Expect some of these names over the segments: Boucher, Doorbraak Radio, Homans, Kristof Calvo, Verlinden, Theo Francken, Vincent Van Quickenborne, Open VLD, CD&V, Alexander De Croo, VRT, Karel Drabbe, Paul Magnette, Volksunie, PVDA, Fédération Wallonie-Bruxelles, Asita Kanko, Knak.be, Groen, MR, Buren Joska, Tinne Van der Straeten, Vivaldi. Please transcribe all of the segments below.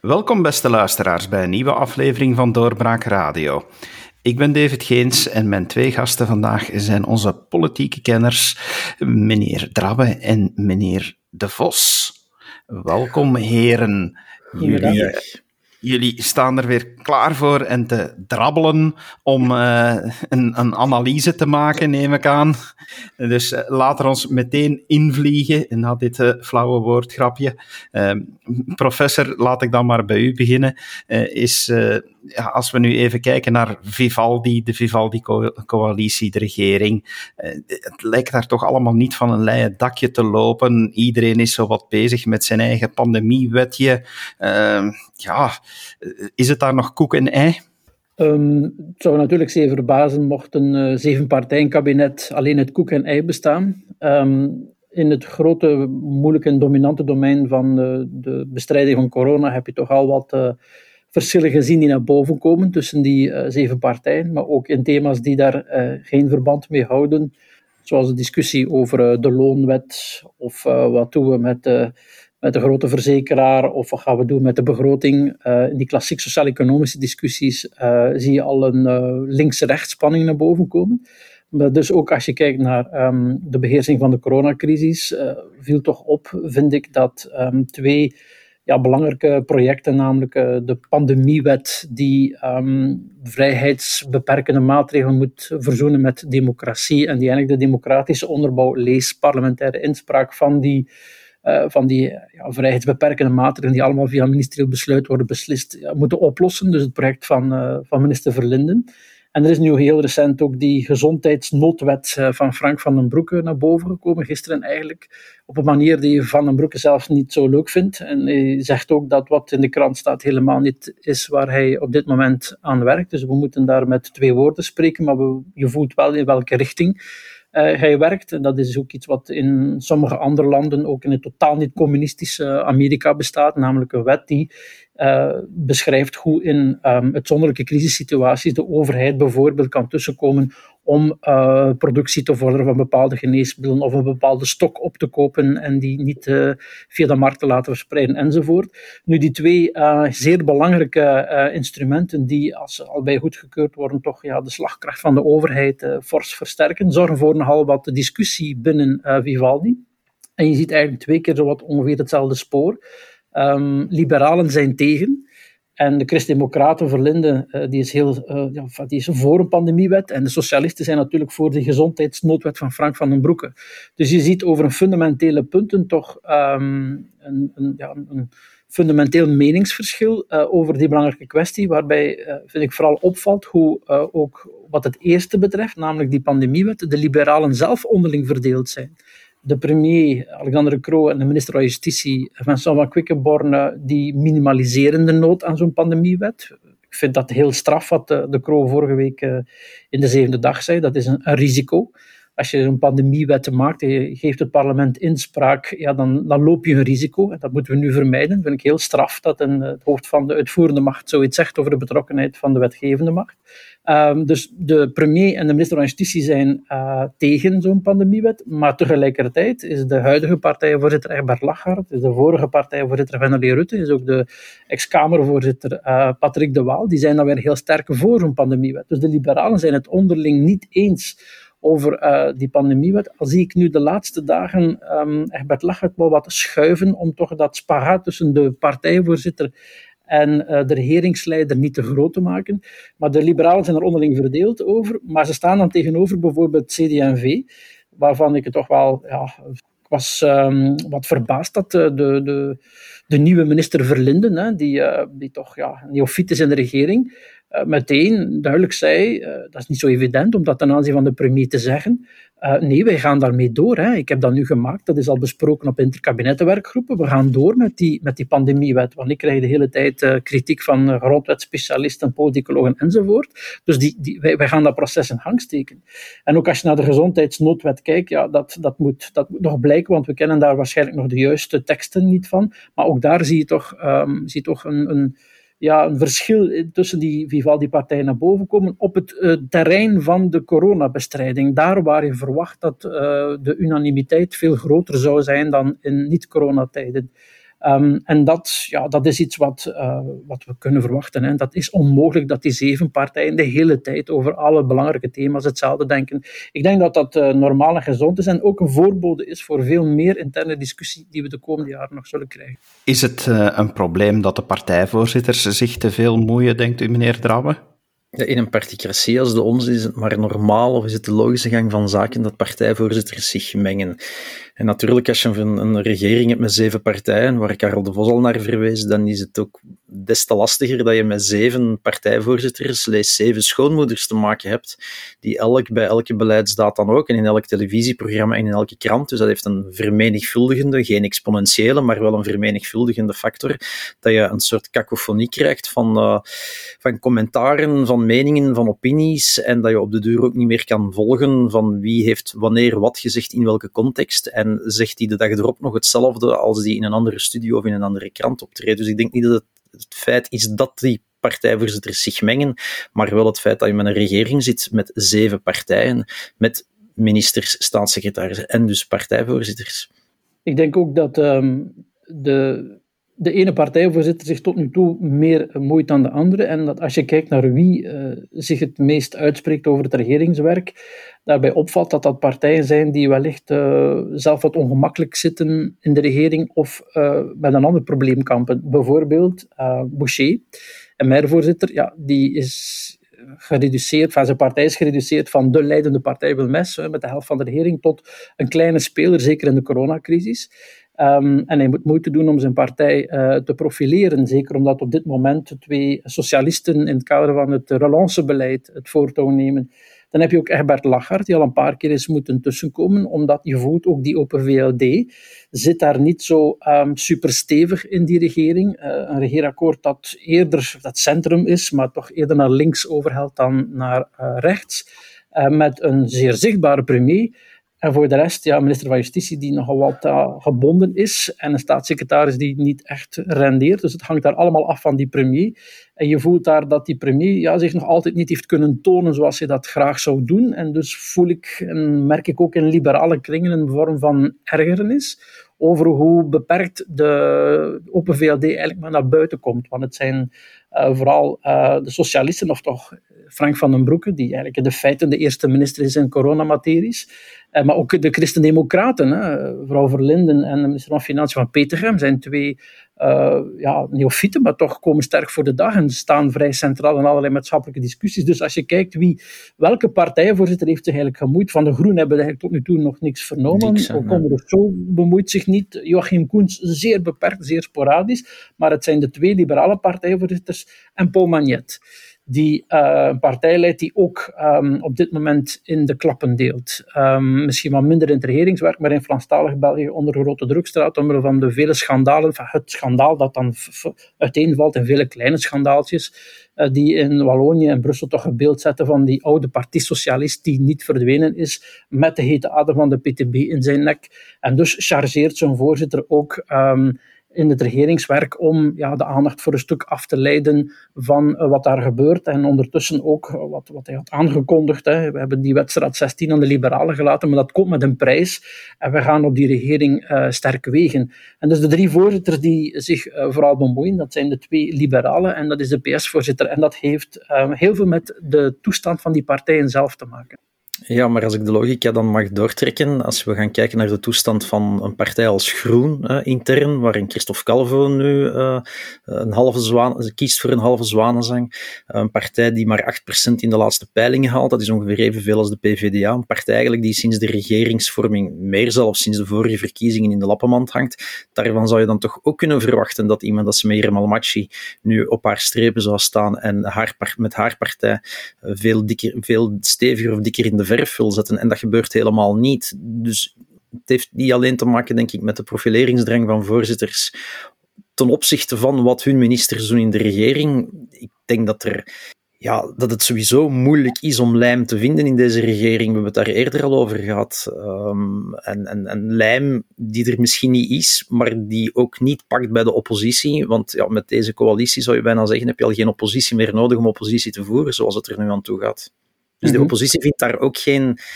Welkom beste luisteraars bij een nieuwe aflevering van Doorbraak Radio. Ik ben David Geens en mijn twee gasten vandaag zijn onze politieke kenners, meneer Drabbe en meneer De Vos. Welkom heren. Jullie staan er weer klaar voor en te drabbelen om een analyse te maken, neem ik aan. Dus laten we ons meteen invliegen in dit flauwe woordgrapje. Professor, laat ik dan maar bij u beginnen. Als we nu even kijken naar Vivaldi, de Vivaldi-coalitie, de regering. Het lijkt daar toch allemaal niet van een leien dakje te lopen. Iedereen is zo wat bezig met zijn eigen pandemiewetje. Is het daar nog koek en ei? Het zou natuurlijk zeer verbazen mocht een zevenpartijenkabinet alleen het koek en ei bestaan. In het grote, moeilijke en dominante domein van de bestrijding van corona heb je toch al wat verschillen gezien die naar boven komen tussen die zeven partijen, maar ook in thema's die daar geen verband mee houden, zoals de discussie over de loonwet of wat doen we met de grote verzekeraar of wat gaan we doen met de begroting. In die klassiek sociaal-economische discussies zie je al een links-rechts-spanning naar boven komen. Maar dus ook als je kijkt naar de beheersing van de coronacrisis, viel toch op, vind ik, dat twee belangrijke projecten, namelijk de pandemiewet die vrijheidsbeperkende maatregelen moet verzoenen met democratie en die eigenlijk de democratische onderbouw, lees parlementaire inspraak van die vrijheidsbeperkende maatregelen die allemaal via ministerieel besluit worden beslist, moeten oplossen. Dus het project van minister Verlinden. En er is nu heel recent ook die gezondheidsnoodwet van Frank Vandenbroucke naar boven gekomen, gisteren eigenlijk, op een manier die Vandenbroucke zelf niet zo leuk vindt. En hij zegt ook dat wat in de krant staat helemaal niet is waar hij op dit moment aan werkt. Dus we moeten daar met twee woorden spreken, maar je voelt wel in welke richting hij werkt. En dat is ook iets wat in sommige andere landen, ook in het totaal niet-communistische Amerika bestaat, namelijk een wet die beschrijft hoe in uitzonderlijke crisissituaties de overheid bijvoorbeeld kan tussenkomen om productie te vorderen van bepaalde geneesmiddelen of een bepaalde stok op te kopen en die niet via de markt te laten verspreiden enzovoort. Nu, die twee zeer belangrijke instrumenten die, als ze al bij goedgekeurd worden, toch de slagkracht van de overheid fors versterken, zorgen voor nogal wat discussie binnen Vivaldi. En je ziet eigenlijk twee keer zo wat ongeveer hetzelfde spoor. Liberalen zijn tegen. En de christdemocraten, Verlinden, die is voor een pandemiewet. En de socialisten zijn natuurlijk voor de gezondheidsnoodwet van Frank Vandenbroucke. Dus je ziet over een fundamentele punten toch een fundamenteel meningsverschil over die belangrijke kwestie, waarbij, vind ik, vooral opvalt hoe ook wat het eerste betreft, namelijk die pandemiewet, de liberalen zelf onderling verdeeld zijn. De premier, Alexander De Croo, en de minister van Justitie, Vincent van Quickenborne, die minimaliseren de nood aan zo'n pandemiewet. Ik vind dat heel straf wat De Croo vorige week in de zevende dag zei. Dat is een risico. Als je een pandemiewet maakt en je geeft het parlement inspraak, dan loop je een risico. En dat moeten we nu vermijden. Dat vind ik heel straf dat het hoofd van de uitvoerende macht zoiets zegt over de betrokkenheid van de wetgevende macht. Dus de premier en de minister van Justitie zijn tegen zo'n pandemiewet, maar tegelijkertijd is de huidige partijvoorzitter Egbert Lachaert, is de vorige partijvoorzitter Valerie Rutte, is ook de ex-Kamervoorzitter Patrick De Waal, die zijn dan weer heel sterk voor zo'n pandemiewet. Dus de liberalen zijn het onderling niet eens over die pandemiewet. Al zie ik nu de laatste dagen Egbert Lachaert wel wat schuiven om toch dat spagaat tussen de partijvoorzitter en de regeringsleider niet te groot te maken. Maar de liberalen zijn er onderling verdeeld over, maar ze staan dan tegenover bijvoorbeeld CD&V, waarvan ik het toch wel... Ik was wat verbaasd dat de nieuwe minister Verlinden, die toch neofiet is in de regering, meteen duidelijk zei, dat is niet zo evident om dat ten aanzien van de premier te zeggen, nee, wij gaan daarmee door. Ik heb dat nu gemaakt, dat is al besproken op interkabinettenwerkgroepen, we gaan door met die pandemiewet, want ik krijg de hele tijd kritiek van grondwetspecialisten, politicologen enzovoort. Dus wij gaan dat proces in gang steken. En ook als je naar de gezondheidsnoodwet kijkt, dat moet nog blijken, want we kennen daar waarschijnlijk nog de juiste teksten niet van, maar ook daar zie je toch een verschil tussen die Vivaldi-partijen naar boven komen op het terrein van de coronabestrijding. Daar waar je verwacht dat de unanimiteit veel groter zou zijn dan in niet-coronatijden. En dat is iets wat we kunnen verwachten. Hè. Dat is onmogelijk dat die 7 partijen de hele tijd over alle belangrijke thema's hetzelfde denken. Ik denk dat dat normaal en gezond is en ook een voorbode is voor veel meer interne discussie die we de komende jaren nog zullen krijgen. Is het een probleem dat de partijvoorzitters zich te veel moeien, denkt u, meneer Drabbe? In een particratie als de onze is het maar normaal of is het de logische gang van zaken dat partijvoorzitters zich mengen. En natuurlijk, als je een regering hebt met 7 partijen, waar Karel De Vos al naar verwees, dan is het ook des te lastiger dat je met 7 partijvoorzitters, lees 7 schoonmoeders te maken hebt, die elk bij elke beleidsdaad dan ook, en in elk televisieprogramma en in elke krant, dus dat heeft een vermenigvuldigende, geen exponentiële, maar wel een vermenigvuldigende factor, dat je een soort kakofonie krijgt van commentaren, van meningen, van opinies, en dat je op de duur ook niet meer kan volgen van wie heeft wanneer wat gezegd in welke context, en zegt die de dag erop nog hetzelfde als die in een andere studio of in een andere krant optreedt. Dus ik denk niet dat het feit is dat die partijvoorzitters zich mengen, maar wel het feit dat je met een regering zit met 7 partijen, met ministers, staatssecretarissen en dus partijvoorzitters. Ik denk ook dat de ene partijvoorzitter zich tot nu toe meer moeit dan de andere. En dat als je kijkt naar wie zich het meest uitspreekt over het regeringswerk, daarbij opvalt dat dat partijen zijn die wellicht zelf wat ongemakkelijk zitten in de regering of met een ander probleem kampen. Bijvoorbeeld Boucher, MR-voorzitter, die is gereduceerd, zijn partij is gereduceerd van de leidende partij Wilmes, met de helft van de regering, tot een kleine speler, zeker in de coronacrisis. En hij moet moeite doen om zijn partij te profileren, zeker omdat op dit moment 2 socialisten in het kader van het relancebeleid het voortouw nemen. Dan heb je ook Egbert Lachaert, die al een paar keer is moeten tussenkomen, omdat je voelt ook die Open VLD zit daar niet zo superstevig in die regering. Een regeerakkoord dat eerder dat centrum is, maar toch eerder naar links overhelt dan naar rechts, met een zeer zichtbare premier. En voor de rest, minister van Justitie die nogal wat gebonden is en een staatssecretaris die niet echt rendeert. Dus het hangt daar allemaal af van die premier. En je voelt daar dat die premier zich nog altijd niet heeft kunnen tonen zoals hij dat graag zou doen. En dus voel ik en merk ik ook in liberale kringen een vorm van ergernis over hoe beperkt de Open VLD eigenlijk maar naar buiten komt. Want het zijn vooral de socialisten, of toch Frank Vandenbroucke, die eigenlijk in de feiten de eerste minister is in coronamateries, maar ook de Christendemocraten, mevrouw Verlinden en de minister van Financiën van Petegem, zijn 2 neofieten, maar toch komen sterk voor de dag en staan vrij centraal in allerlei maatschappelijke discussies. Dus als je kijkt welke partijvoorzitter heeft zich eigenlijk gemoeid, van de Groen hebben we eigenlijk tot nu toe nog niks vernomen. Conner Rousseau bemoeit zich niet, Joachim Coens zeer beperkt, zeer sporadisch, maar het zijn de 2 liberale partijvoorzitters en Paul Magnette, die een partij leidt die ook op dit moment in de klappen deelt. Misschien wat minder in het regeringswerk, maar in Franstalig België onder grote druk staat, omwille van de vele schandalen, het schandaal dat dan uiteenvalt in vele kleine schandaaltjes, die in Wallonië en Brussel toch een beeld zetten van die oude partisocialist die niet verdwenen is, met de hete ader van de PTB in zijn nek. En dus chargeert zijn voorzitter ook in het regeringswerk om de aandacht voor een stuk af te leiden van wat daar gebeurt en ondertussen ook wat hij had aangekondigd. We hebben die wedstrijd 16 aan de liberalen gelaten, maar dat komt met een prijs en we gaan op die regering sterk wegen. En dus de 3 voorzitters die zich vooral bemoeien, dat zijn de 2 liberalen en dat is de PS-voorzitter. En dat heeft heel veel met de toestand van die partijen zelf te maken. Ja, maar als ik de logica dan mag doortrekken, als we gaan kijken naar de toestand van een partij als Groen, intern, waarin Kristof Calvo nu kiest voor een halve zwanenzang, een partij die maar 8% in de laatste peilingen haalt, dat is ongeveer evenveel als de PvdA, een partij eigenlijk die sinds de regeringsvorming, meer zelfs sinds de vorige verkiezingen, in de lappenmand hangt. Daarvan zou je dan toch ook kunnen verwachten dat iemand als Meyrem Almaci nu op haar strepen zou staan en met haar partij veel steviger of dikker in de verf wil zetten. En dat gebeurt helemaal niet. Dus het heeft niet alleen te maken, denk ik, met de profileringsdrang van voorzitters ten opzichte van wat hun ministers doen in de regering. Ik denk dat dat het sowieso moeilijk is om lijm te vinden in deze regering. We hebben het daar eerder al over gehad. En lijm die er misschien niet is, maar die ook niet pakt bij de oppositie. Want met deze coalitie zou je bijna zeggen, heb je al geen oppositie meer nodig om oppositie te voeren, zoals het er nu aan toe gaat. Dus de oppositie vindt daar ook geen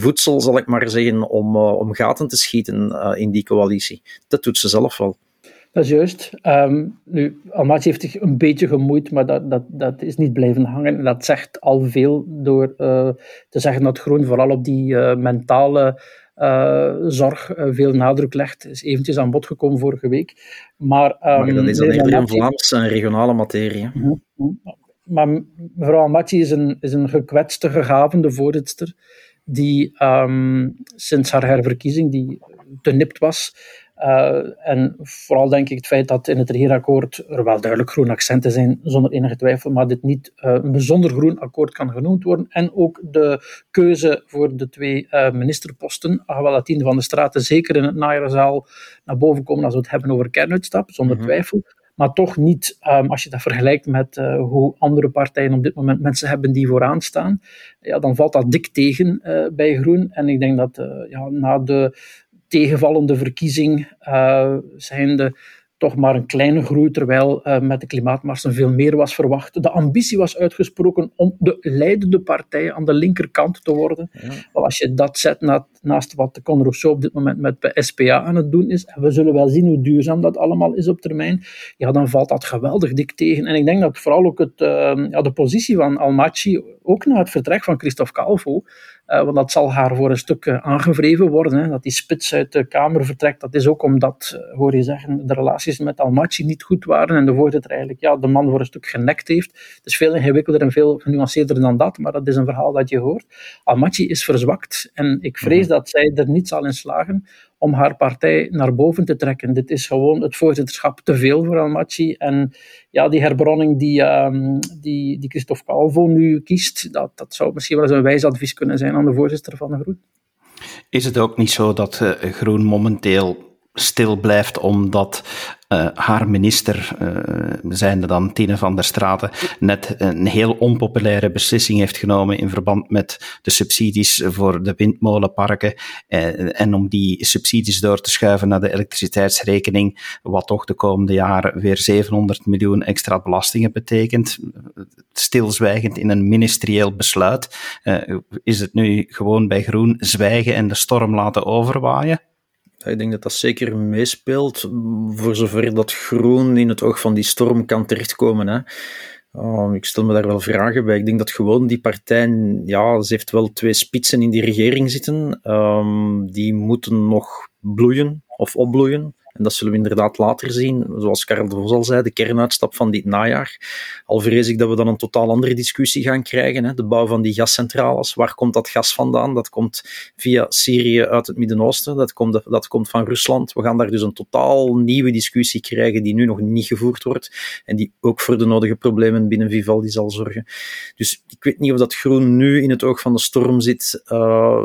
voedsel, zal ik maar zeggen, om gaten te schieten in die coalitie. Dat doet ze zelf wel. Dat is juist. Nu, Almaci heeft zich een beetje gemoeid, maar dat is niet blijven hangen. En dat zegt al veel door te zeggen dat Groen vooral op die mentale zorg veel nadruk legt. Is eventjes aan bod gekomen vorige week. Maar dan is dat eerder een Vlaamse en regionale materie. Maar mevrouw Almaci is een gekwetste, gegavende voorzitter die sinds haar herverkiezing, die te nipt was. En vooral denk ik het feit dat in het regeerakkoord er wel duidelijk groen accenten zijn, zonder enige twijfel, maar dit niet een bijzonder groen akkoord kan genoemd worden. En ook de keuze voor de twee ministerposten, Agalev, Tinne Van der Straeten, zeker in het najaar zal naar boven komen als we het hebben over kernuitstap, zonder twijfel. Maar toch niet, als je dat vergelijkt met hoe andere partijen op dit moment mensen hebben die vooraan staan, ja, dan valt dat dik tegen bij Groen. En ik denk dat na de tegenvallende verkiezing zijn de toch maar een kleine groei, terwijl met de klimaatmarsen veel meer was verwacht. De ambitie was uitgesproken om de leidende partij aan de linkerkant te worden. Ja. Maar als je dat zet naast wat de Conner Rousseau op dit moment met de SPA aan het doen is, en we zullen wel zien hoe duurzaam dat allemaal is op termijn, ja, dan valt dat geweldig dik tegen. En ik denk dat vooral ook de positie van Almaci, ook na het vertrek van Kristof Calvo, want dat zal haar voor een stuk aangevreven worden, hè, dat die spits uit de Kamer vertrekt. Dat is ook omdat, hoor je zeggen, de relaties met Almaci niet goed waren en de voorzitter eigenlijk de man voor een stuk genekt heeft. Het is veel ingewikkelder en veel genuanceerder dan dat, maar dat is een verhaal dat je hoort. Almaci is verzwakt en ik vrees dat zij er niet zal in slagen om haar partij naar boven te trekken. Dit is gewoon het voorzitterschap te veel voor Almaci. En ja, die herbronning die Kristof Calvo nu kiest, dat zou misschien wel eens een wijs advies kunnen zijn aan de voorzitter van de Groen. Is het ook niet zo dat Groen momenteel stil blijft omdat haar minister, zijnde dan Tinne Van der Straeten, net een heel onpopulaire beslissing heeft genomen in verband met de subsidies voor de windmolenparken en om die subsidies door te schuiven naar de elektriciteitsrekening, wat toch de komende jaren weer 700 miljoen extra belastingen betekent, stilzwijgend in een ministerieel besluit. Is het nu gewoon bij Groen zwijgen en de storm laten overwaaien? Ik denk dat dat zeker meespeelt, voor zover dat Groen in het oog van die storm kan terechtkomen. Hè. Ik stel me daar wel vragen bij. Ik denk dat gewoon die partij, ze heeft wel twee spitsen in die regering zitten. Die moeten nog bloeien of opbloeien. En dat zullen we inderdaad later zien. Zoals Karel De Vos al zei, de kernuitstap van dit najaar. Al vrees ik dat we dan een totaal andere discussie gaan krijgen. Hè? De bouw van die gascentrales. Waar komt dat gas vandaan? Dat komt via Syrië uit het Midden-Oosten. Dat komt van Rusland. We gaan daar dus een totaal nieuwe discussie krijgen die nu nog niet gevoerd wordt. En die ook voor de nodige problemen binnen Vivaldi zal zorgen. Dus ik weet niet of dat Groen nu in het oog van de storm zit,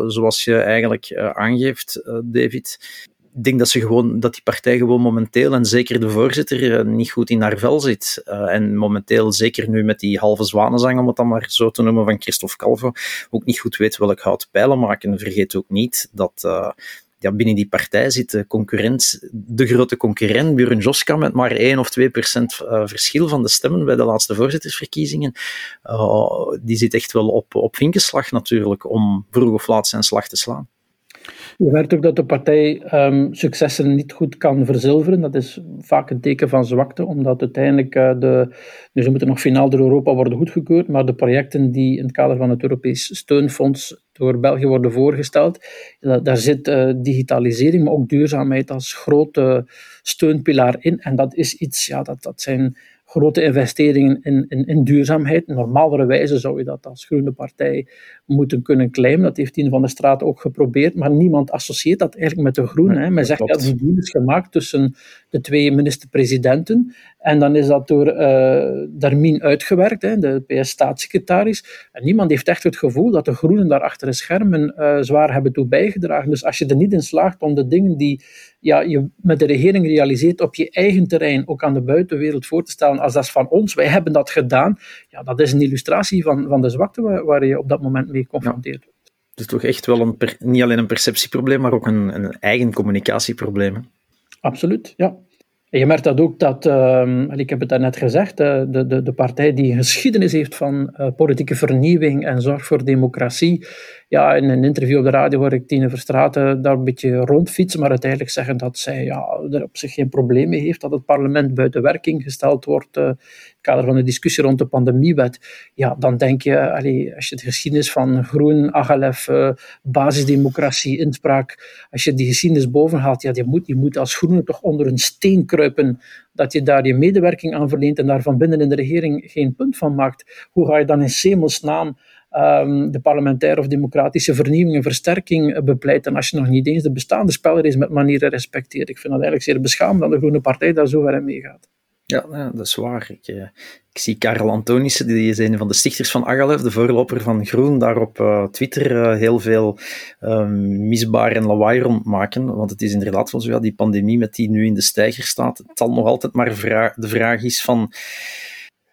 zoals je eigenlijk aangeeft, David. Ik denk dat die partij gewoon momenteel, en zeker de voorzitter, niet goed in haar vel zit. En momenteel, zeker nu met die halve zwanenzang, om het dan maar zo te noemen, van Kristof Calvo, ook niet goed weet welk hout pijlen maken. Vergeet ook niet dat binnen die partij zit de grote concurrent, Buren Joska, met maar 1 of 2% verschil van de stemmen bij de laatste voorzittersverkiezingen. Die zit echt wel op vinkenslag natuurlijk, om vroeg of laat zijn slag te slaan. Je merkt ook dat de partij successen niet goed kan verzilveren. Dat is vaak een teken van zwakte, omdat uiteindelijk nu ze moeten nog finaal door Europa worden goedgekeurd, maar de projecten die in het kader van het Europees Steunfonds door België worden voorgesteld, daar zit digitalisering, maar ook duurzaamheid als grote steunpilaar in. En dat is iets, dat zijn grote investeringen in duurzaamheid. Normalerwijze zou je dat als groene partij moeten kunnen claimen. Dat heeft Tinne Van der Straeten ook geprobeerd, maar niemand associeert dat eigenlijk met de groene. Men zegt dat die deal is gemaakt tussen de twee minister-presidenten en dan is dat door Darmin uitgewerkt, de PS-staatssecretaris. En niemand heeft echt het gevoel dat de groenen daar achter de schermen zwaar hebben toe bijgedragen. Dus als je er niet in slaagt om de dingen die je met de regering realiseert op je eigen terrein ook aan de buitenwereld voor te stellen als dat is van ons, wij hebben dat gedaan, dat is een illustratie van de zwakte waar je op dat moment mee geconfronteerd wordt. Het is toch echt wel niet alleen een perceptieprobleem, maar ook een eigen communicatieprobleem. Hè? Absoluut, ja. En je merkt dat ook dat, ik heb het daarnet gezegd, de partij die geschiedenis heeft van politieke vernieuwing en zorg voor democratie, ja, in een interview op de radio hoor ik Tinne Van der Straeten daar een beetje rondfietsen, maar uiteindelijk zeggen dat zij er op zich geen probleem mee heeft dat het parlement buiten werking gesteld wordt in het kader van de discussie rond de pandemiewet. Ja, dan denk je, als je de geschiedenis van Groen, Agalev, basisdemocratie, inspraak, als je die geschiedenis bovenhaalt, ja, je moet als Groene toch onder een steen kruipen dat je daar je medewerking aan verleent en daar van binnen in de regering geen punt van maakt. Hoe ga je dan in hemelsnaam de parlementaire of democratische vernieuwing en versterking bepleiten als je nog niet eens de bestaande spelregels met manieren respecteert? Ik vind dat eigenlijk zeer beschaamd dat de Groene Partij daar zo ver in meegaat. Ja, dat is waar. Ik zie Karel Antonissen, die is een van de stichters van Agalev, de voorloper van Groen, daar op Twitter heel veel misbaar en lawaai rondmaken. Want het is inderdaad van zo, ja, die pandemie met die nu in de stijger staat, het zal nog altijd maar de vraag is van...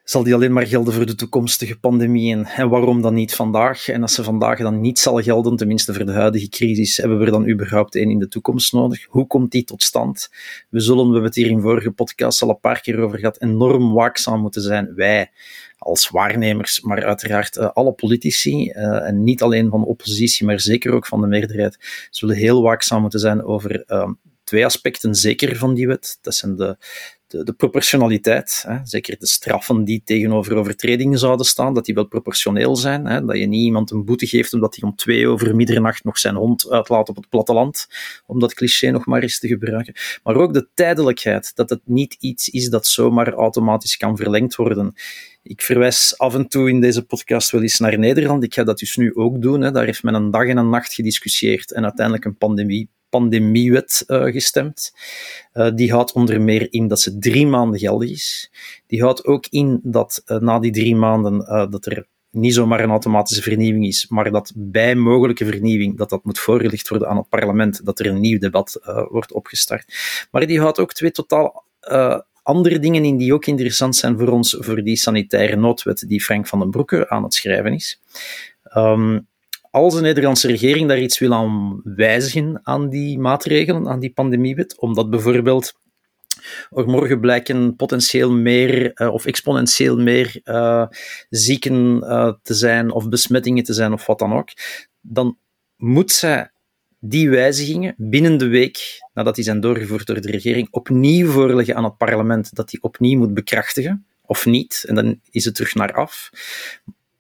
Zal die alleen maar gelden voor de toekomstige pandemieën? En waarom dan niet vandaag? En als ze vandaag dan niet zal gelden, tenminste voor de huidige crisis, hebben we er dan überhaupt één in de toekomst nodig? Hoe komt die tot stand? We hebben het hier in vorige podcast al een paar keer over gehad, enorm waakzaam moeten zijn. Wij als waarnemers, maar uiteraard alle politici, en niet alleen van de oppositie, maar zeker ook van de meerderheid, zullen heel waakzaam moeten zijn over twee aspecten, zeker van die wet. Dat zijn de proportionaliteit, hè. Zeker de straffen die tegenover overtredingen zouden staan, dat die wel proportioneel zijn, hè. Dat je niet iemand een boete geeft omdat hij om 2 over middernacht nog zijn hond uitlaat op het platteland, om dat cliché nog maar eens te gebruiken. Maar ook de tijdelijkheid, dat het niet iets is dat zomaar automatisch kan verlengd worden. Ik verwijs af en toe in deze podcast wel eens naar Nederland. Ik ga dat dus nu ook doen, hè. Daar heeft men een dag en een nacht gediscussieerd en uiteindelijk een pandemiewet gestemd. Die houdt onder meer in dat ze 3 maanden geldig is. Die houdt ook in dat na die 3 maanden dat er niet zomaar een automatische vernieuwing is, maar dat bij mogelijke vernieuwing dat moet voorgelegd worden aan het parlement, dat er een nieuw debat wordt opgestart. Maar die houdt ook 2 totaal andere dingen in die ook interessant zijn voor ons, voor die sanitaire noodwet die Frank Vandenbroucke aan het schrijven is. Als de Nederlandse regering daar iets wil aan wijzigen aan die maatregelen, aan die pandemiewet, omdat bijvoorbeeld er morgen blijken potentieel meer of exponentieel meer zieken te zijn of besmettingen te zijn of wat dan ook, dan moet zij die wijzigingen binnen de week, nadat die zijn doorgevoerd door de regering, opnieuw voorleggen aan het parlement, dat die opnieuw moet bekrachtigen, of niet, en dan is het terug naar af.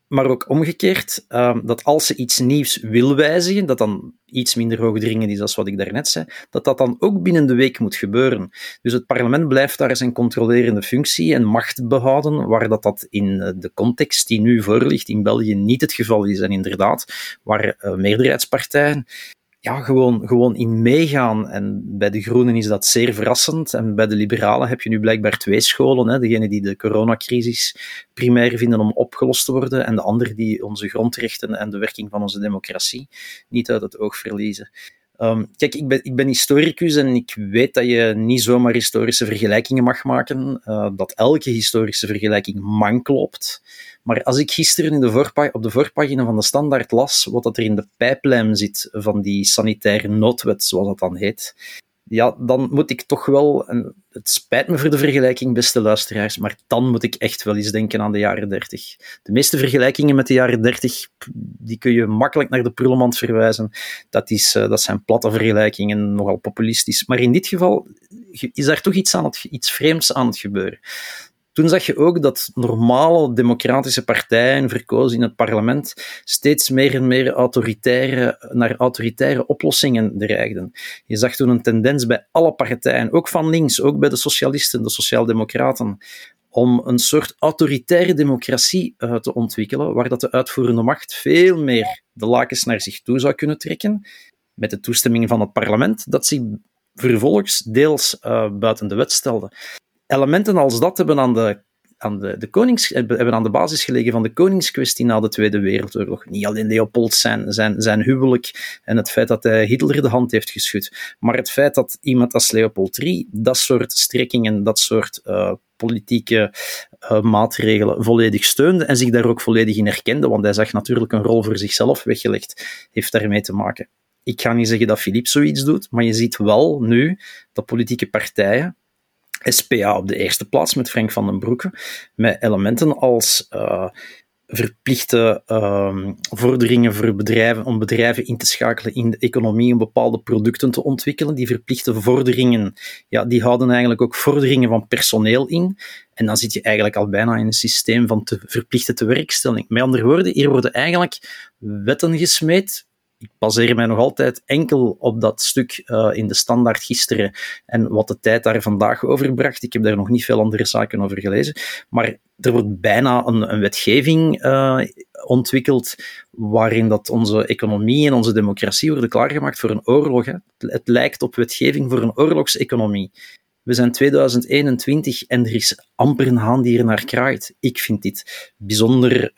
Maar ook omgekeerd, dat als ze iets nieuws wil wijzigen, dat dan iets minder hoogdringend is dan wat ik daarnet zei, dat dat dan ook binnen de week moet gebeuren. Dus het parlement blijft daar zijn controlerende functie en macht behouden, waar dat in de context die nu voor ligt in België niet het geval is. En inderdaad, waar meerderheidspartijen gewoon in meegaan. En bij de Groenen is dat zeer verrassend. En bij de Liberalen heb je nu blijkbaar 2 scholen. Hè. Degene die de coronacrisis primair vinden om opgelost te worden en de anderen die onze grondrechten en de werking van onze democratie niet uit het oog verliezen. Kijk, ik ben historicus en ik weet dat je niet zomaar historische vergelijkingen mag maken, dat elke historische vergelijking mankloopt. Maar als ik gisteren op de voorpagina van de Standaard las wat dat er in de pijplijn zit van die sanitaire noodwet, zoals dat dan heet, ja, dan moet ik toch wel, en het spijt me voor de vergelijking, beste luisteraars, maar dan moet ik echt wel eens denken aan de jaren 30. De meeste vergelijkingen met de jaren 30, die kun je makkelijk naar de prullenmand verwijzen. Dat zijn platte vergelijkingen, nogal populistisch. Maar in dit geval is daar toch iets vreemds aan het gebeuren. Toen zag je ook dat normale democratische partijen, verkozen in het parlement, steeds meer en meer naar autoritaire oplossingen dreigden. Je zag toen een tendens bij alle partijen, ook van links, ook bij de socialisten, de sociaaldemocraten, om een soort autoritaire democratie te ontwikkelen, waar dat de uitvoerende macht veel meer de lakens naar zich toe zou kunnen trekken, met de toestemming van het parlement, dat zich vervolgens deels buiten de wet stelde. Elementen als dat hebben aan de basis gelegen van de koningskwestie na de Tweede Wereldoorlog. Niet alleen Leopold zijn huwelijk en het feit dat hij Hitler de hand heeft geschud, maar het feit dat iemand als Leopold III dat soort strekkingen, dat soort politieke maatregelen volledig steunde en zich daar ook volledig in herkende, want hij zag natuurlijk een rol voor zichzelf weggelegd, heeft daarmee te maken. Ik ga niet zeggen dat Philippe zoiets doet, maar je ziet wel nu dat politieke partijen, SPA op de eerste plaats met Frank Vandenbroucke, met elementen als verplichte vorderingen voor bedrijven om bedrijven in te schakelen in de economie om bepaalde producten te ontwikkelen. Die verplichte vorderingen, ja, die houden eigenlijk ook vorderingen van personeel in. En dan zit je eigenlijk al bijna in een systeem van verplichte tewerkstelling. Met andere woorden, hier worden eigenlijk wetten gesmeed. Ik baseer mij nog altijd enkel op dat stuk in de Standaard gisteren en wat de Tijd daar vandaag over bracht. Ik heb daar nog niet veel andere zaken over gelezen. Maar er wordt bijna een wetgeving ontwikkeld waarin dat onze economie en onze democratie worden klaargemaakt voor een oorlog. Hè. Het lijkt op wetgeving voor een oorlogseconomie. We zijn 2021 en er is amper een haan die er naar kraait. Ik vind dit bijzonder...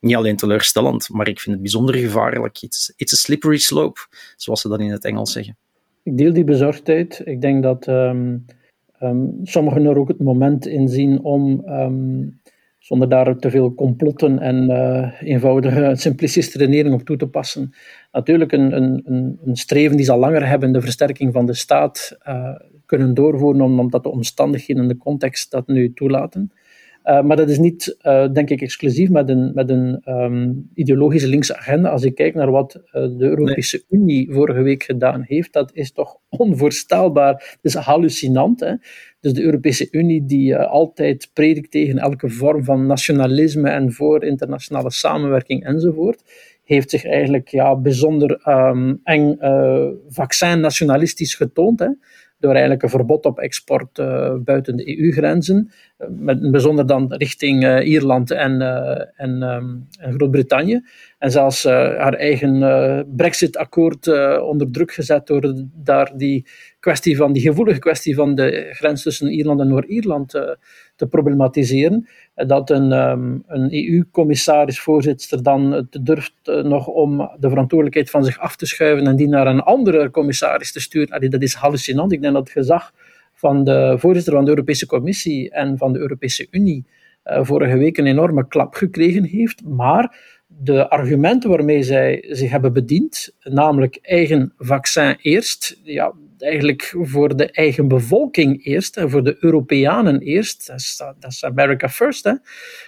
niet alleen teleurstellend, maar ik vind het bijzonder gevaarlijk. It's a slippery slope, zoals ze dat in het Engels zeggen. Ik deel die bezorgdheid. Ik denk dat sommigen er ook het moment in zien om, zonder daar te veel complotten en eenvoudige, simplistische redenering op toe te passen, natuurlijk een streven die ze al langer hebben, de versterking van de staat, kunnen doorvoeren, omdat de omstandigheden en de context dat nu toelaten. Maar dat is niet, denk ik, exclusief met een ideologische linkse agenda. Als ik kijk naar wat de Europese Unie vorige week gedaan heeft, dat is toch onvoorstelbaar. Het is hallucinant, hè? Dus de Europese Unie die altijd predikt tegen elke vorm van nationalisme en voor internationale samenwerking enzovoort, heeft zich eigenlijk bijzonder eng vaccin-nationalistisch getoond, hè? Door eigenlijk een verbod op export buiten de EU-grenzen, bijzonder dan richting Ierland en Groot-Brittannië. En zelfs haar eigen Brexit-akkoord onder druk gezet door daar die gevoelige kwestie van de grens tussen Ierland en Noord-Ierland te problematiseren. Dat een EU-commissaris-voorzitter dan het durft nog om de verantwoordelijkheid van zich af te schuiven en die naar een andere commissaris te sturen. Allee, dat is hallucinant. Ik denk dat het gezag van de voorzitter van de Europese Commissie en van de Europese Unie vorige week een enorme klap gekregen heeft, maar... De argumenten waarmee zij zich hebben bediend, namelijk eigen vaccin eerst, eigenlijk voor de eigen bevolking eerst, en voor de Europeanen eerst, dat is America First, hè?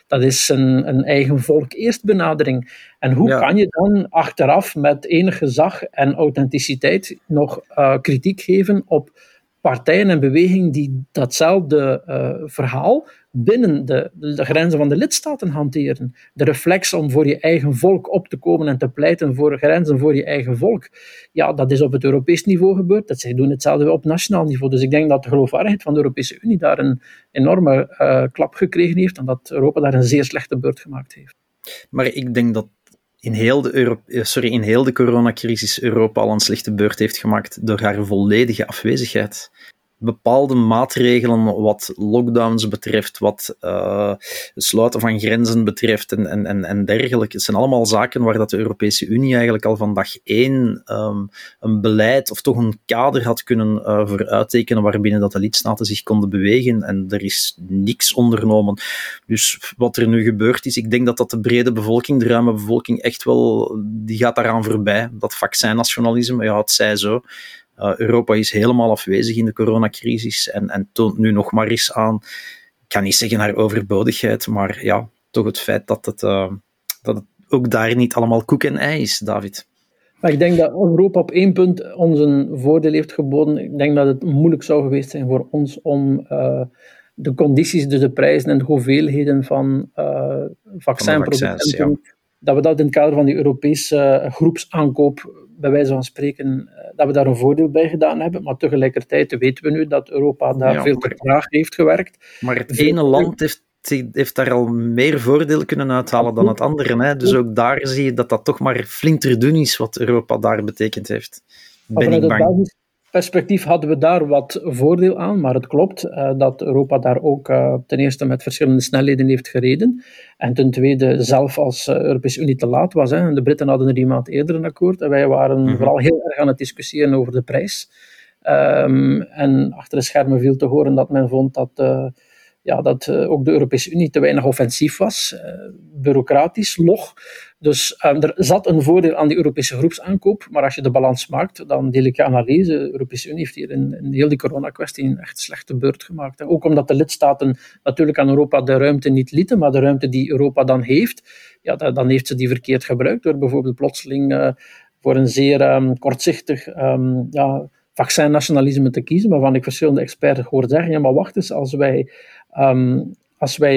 Dat is een eigen volk eerst benadering. En hoe kan je dan achteraf met enig gezag en authenticiteit nog kritiek geven op partijen en bewegingen die datzelfde verhaal binnen de grenzen van de lidstaten hanteren. De reflex om voor je eigen volk op te komen en te pleiten voor grenzen voor je eigen volk. Ja, dat is op het Europees niveau gebeurd. Dat zij doen hetzelfde op nationaal niveau. Dus ik denk dat de geloofwaardigheid van de Europese Unie daar een enorme klap gekregen heeft en dat Europa daar een zeer slechte beurt gemaakt heeft. Maar ik denk dat in heel de coronacrisis Europa al een slechte beurt heeft gemaakt door haar volledige afwezigheid. Bepaalde maatregelen wat lockdowns betreft, wat sluiten van grenzen betreft en dergelijke. Het zijn allemaal zaken waar dat de Europese Unie eigenlijk al van dag één een beleid of toch een kader had kunnen voor uittekenen waarbinnen dat de lidstaten zich konden bewegen en er is niks ondernomen. Dus wat er nu gebeurd is, ik denk dat de brede bevolking, de ruime bevolking echt wel, die gaat daaraan voorbij. Dat vaccin-nationalisme, het zij zo. Europa is helemaal afwezig in de coronacrisis en toont nu nog maar eens aan, ik kan niet zeggen haar overbodigheid, maar ja, toch het feit dat het ook daar niet allemaal koek en ei is, David. Maar ik denk dat Europa op één punt ons een voordeel heeft geboden. Ik denk dat het moeilijk zou geweest zijn voor ons om de condities, dus de prijzen en de hoeveelheden van vaccinproducenten, dat we dat in het kader van die Europese groepsaankoop bij wijze van spreken, dat we daar een voordeel bij gedaan hebben, maar tegelijkertijd weten we nu dat Europa daar veel te traag heeft gewerkt. Maar het ene land heeft daar al meer voordeel kunnen uithalen dan het andere. Hè? Dus ook daar zie je dat toch maar flinterdun is wat Europa daar betekend heeft. Ben ik bang. Perspectief hadden we daar wat voordeel aan, maar het klopt dat Europa daar ook ten eerste met verschillende snelheden heeft gereden en ten tweede zelf als Europese Unie te laat was. Hè. De Britten hadden er die maand eerder een akkoord en wij waren vooral heel erg aan het discussiëren over de prijs. En achter de schermen viel te horen dat men vond dat ook de Europese Unie te weinig offensief was, bureaucratisch, log. Dus er zat een voordeel aan die Europese groepsaankoop, maar als je de balans maakt, dan deel ik je analyse. De Europese Unie heeft hier in heel die coronakwestie een echt slechte beurt gemaakt. En ook omdat de lidstaten natuurlijk aan Europa de ruimte niet lieten, maar de ruimte die Europa dan heeft, ja, dan heeft ze die verkeerd gebruikt door bijvoorbeeld plotseling voor een zeer kortzichtig vaccinnationalisme te kiezen, waarvan ik verschillende experts hoor zeggen, ja, maar wacht eens, als wij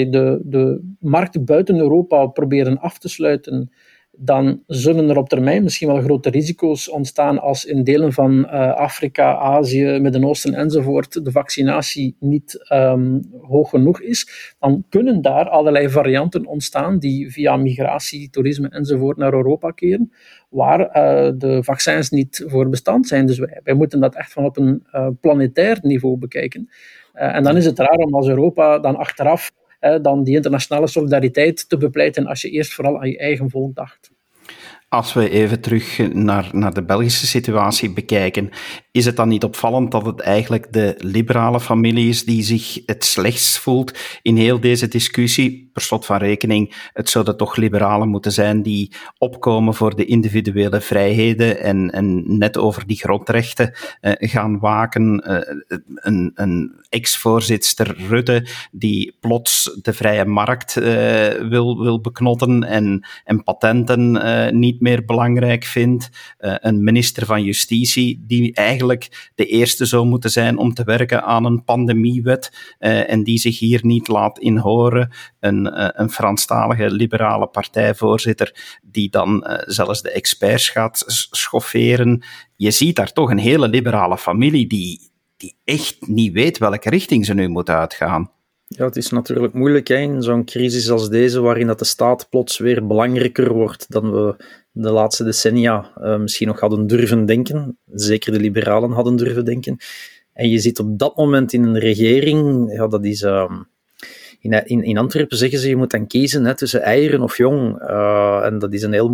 de markt buiten Europa proberen af te sluiten, dan zullen er op termijn misschien wel grote risico's ontstaan als in delen van Afrika, Azië, Midden-Oosten enzovoort de vaccinatie niet hoog genoeg is. Dan kunnen daar allerlei varianten ontstaan die via migratie, toerisme enzovoort naar Europa keren, waar de vaccins niet voor bestand zijn. Dus wij moeten dat echt van op een planetair niveau bekijken. En dan is het raar om als Europa dan achteraf dan die internationale solidariteit te bepleiten als je eerst vooral aan je eigen volk dacht. Als we even terug naar de Belgische situatie bekijken, is het dan niet opvallend dat het eigenlijk de liberale familie is die zich het slechtst voelt in heel deze discussie? Per slot van rekening, het zouden toch liberalen moeten zijn die opkomen voor de individuele vrijheden en net over die grondrechten gaan waken. Een ex-voorzitter Rutte die plots de vrije markt wil beknotten en patenten niet meer belangrijk vindt. Een minister van Justitie die eigenlijk de eerste zou moeten zijn om te werken aan een pandemiewet en die zich hier niet laat inhoren. Een Franstalige liberale partijvoorzitter die dan zelfs de experts gaat schofferen. Je ziet daar toch een hele liberale familie die echt niet weet welke richting ze nu moet uitgaan. Ja, het is natuurlijk moeilijk hè, in zo'n crisis als deze, waarin dat de staat plots weer belangrijker wordt dan we de laatste decennia misschien nog hadden durven denken. Zeker de liberalen hadden durven denken. En je zit op dat moment in een regering, ja, dat is... In Antwerpen zeggen ze, je moet dan kiezen hè, tussen eieren of jong. En dat is een heel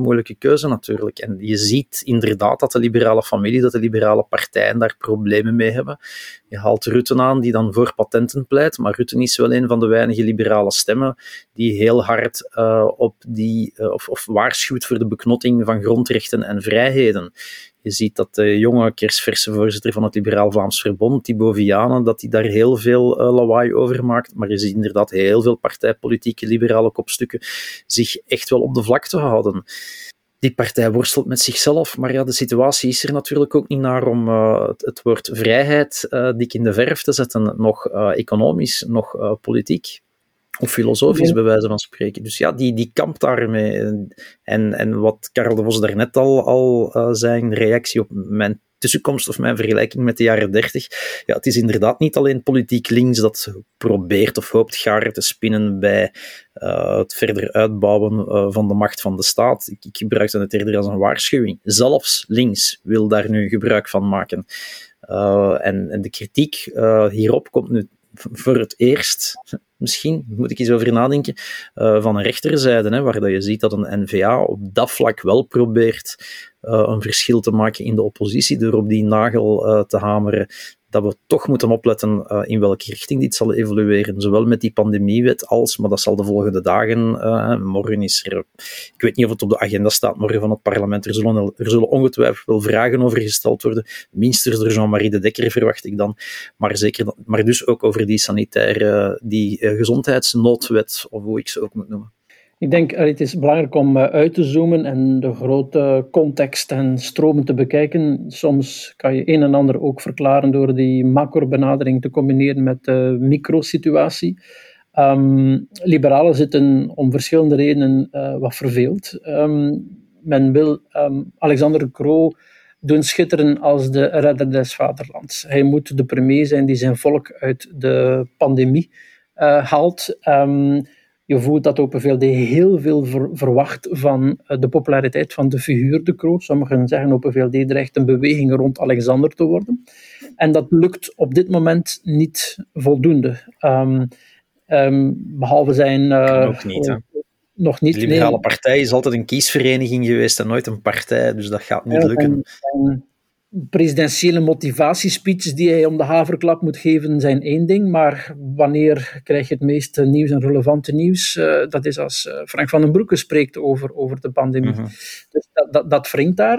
moeilijke keuze natuurlijk. En je ziet inderdaad dat de liberale familie, dat de liberale partijen daar problemen mee hebben. Je haalt Rutten aan, die dan voor patenten pleit. Maar Rutten is wel een van de weinige liberale stemmen die heel hard waarschuwt voor de beknotting van grondrechten en vrijheden. Je ziet dat de jonge kersverse voorzitter van het Liberaal Vlaams Verbond, Thibaut Vianen, dat hij daar heel veel lawaai over maakt. Maar je ziet inderdaad heel veel partijpolitieke liberale kopstukken zich echt wel op de vlakte houden. Die partij worstelt met zichzelf, maar ja, de situatie is er natuurlijk ook niet naar om het woord vrijheid dik in de verf te zetten, nog economisch, nog politiek. Of filosofisch, ja, bij wijze van spreken. Dus ja, die kampt daarmee. En wat Karel De Vos daarnet al zei, in reactie op mijn tussenkomst of mijn vergelijking met de jaren 30. Ja, het is inderdaad niet alleen politiek links dat probeert of hoopt garen te spinnen bij het verder uitbouwen van de macht van de staat. Ik gebruik dat net eerder als een waarschuwing. Zelfs links wil daar nu gebruik van maken. En de kritiek hierop komt nu voor het eerst, misschien moet ik eens over nadenken, van een rechterzijde, hè, waar dat je ziet dat een NVA op dat vlak wel probeert een verschil te maken in de oppositie, door op die nagel te hameren dat we toch moeten opletten in welke richting dit zal evolueren, zowel met die pandemiewet als, maar dat zal de volgende dagen, morgen is er, ik weet niet of het op de agenda staat, morgen van het parlement, er zullen ongetwijfeld wel vragen over gesteld worden, minstens door Jean-Marie de Dekker verwacht ik dan, maar dus ook over die sanitaire, die gezondheidsnoodwet, of hoe ik ze ook moet noemen. Ik denk, het is belangrijk om uit te zoomen en de grote context en stromen te bekijken. Soms kan je een en ander ook verklaren door die macro-benadering te combineren met de micro-situatie. Liberalen zitten om verschillende redenen wat verveeld. Men wil Alexander De Croo doen schitteren als de redder des vaderlands. Hij moet de premier zijn die zijn volk uit de pandemie haalt. Je voelt dat Open VLD heel veel verwacht van de populariteit van de figuur De Croo. Sommigen zeggen Open VLD dreigt een beweging rond Alexander te worden. En dat lukt op dit moment niet voldoende. Behalve zijn... nog niet, hè? Nog niet. De liberale partij is altijd een kiesvereniging geweest en nooit een partij, dus dat gaat niet lukken. presidentiële motivatiespeeches die hij om de haverklap moet geven zijn één ding, maar wanneer krijg je het meeste nieuws en relevante nieuws? Dat is als Frank Vandenbroucke spreekt over de pandemie. Uh-huh. Dus dat wringt daar.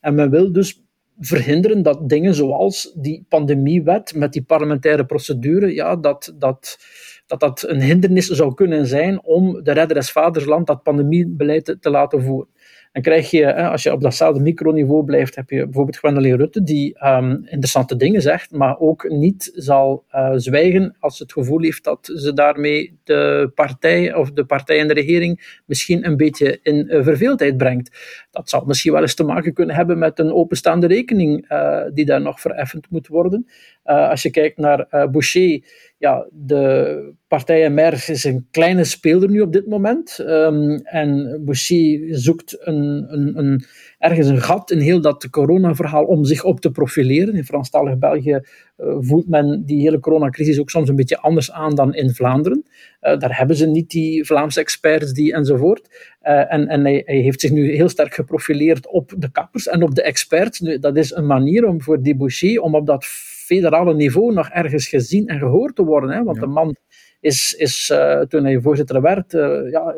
En men wil dus verhinderen dat dingen zoals die pandemiewet met die parlementaire procedure, ja, dat een hindernis zou kunnen zijn om de redder des vaderland dat pandemiebeleid te laten voeren. Dan krijg je, als je op datzelfde microniveau blijft, heb je bijvoorbeeld Gwendoline Rutte, die interessante dingen zegt, maar ook niet zal zwijgen als ze het gevoel heeft dat ze daarmee de partij en de regering misschien een beetje in verveeldheid brengt. Dat zou misschien wel eens te maken kunnen hebben met een openstaande rekening die daar nog vereffend moet worden. Als je kijkt naar Boucher, ja, de partij MR is een kleine speler nu op dit moment. En Boucher zoekt ergens een gat in heel dat coronaverhaal om zich op te profileren. In Franstalig België voelt men die hele coronacrisis ook soms een beetje anders aan dan in Vlaanderen. Daar hebben ze niet die Vlaamse experts die enzovoort. En hij heeft zich nu heel sterk geprofileerd op de kappers en op de experts. Nu, dat is een manier om voor die Boucher om op dat federale niveau nog ergens gezien en gehoord te worden. Hè? Want ja, de man is toen hij voorzitter werd,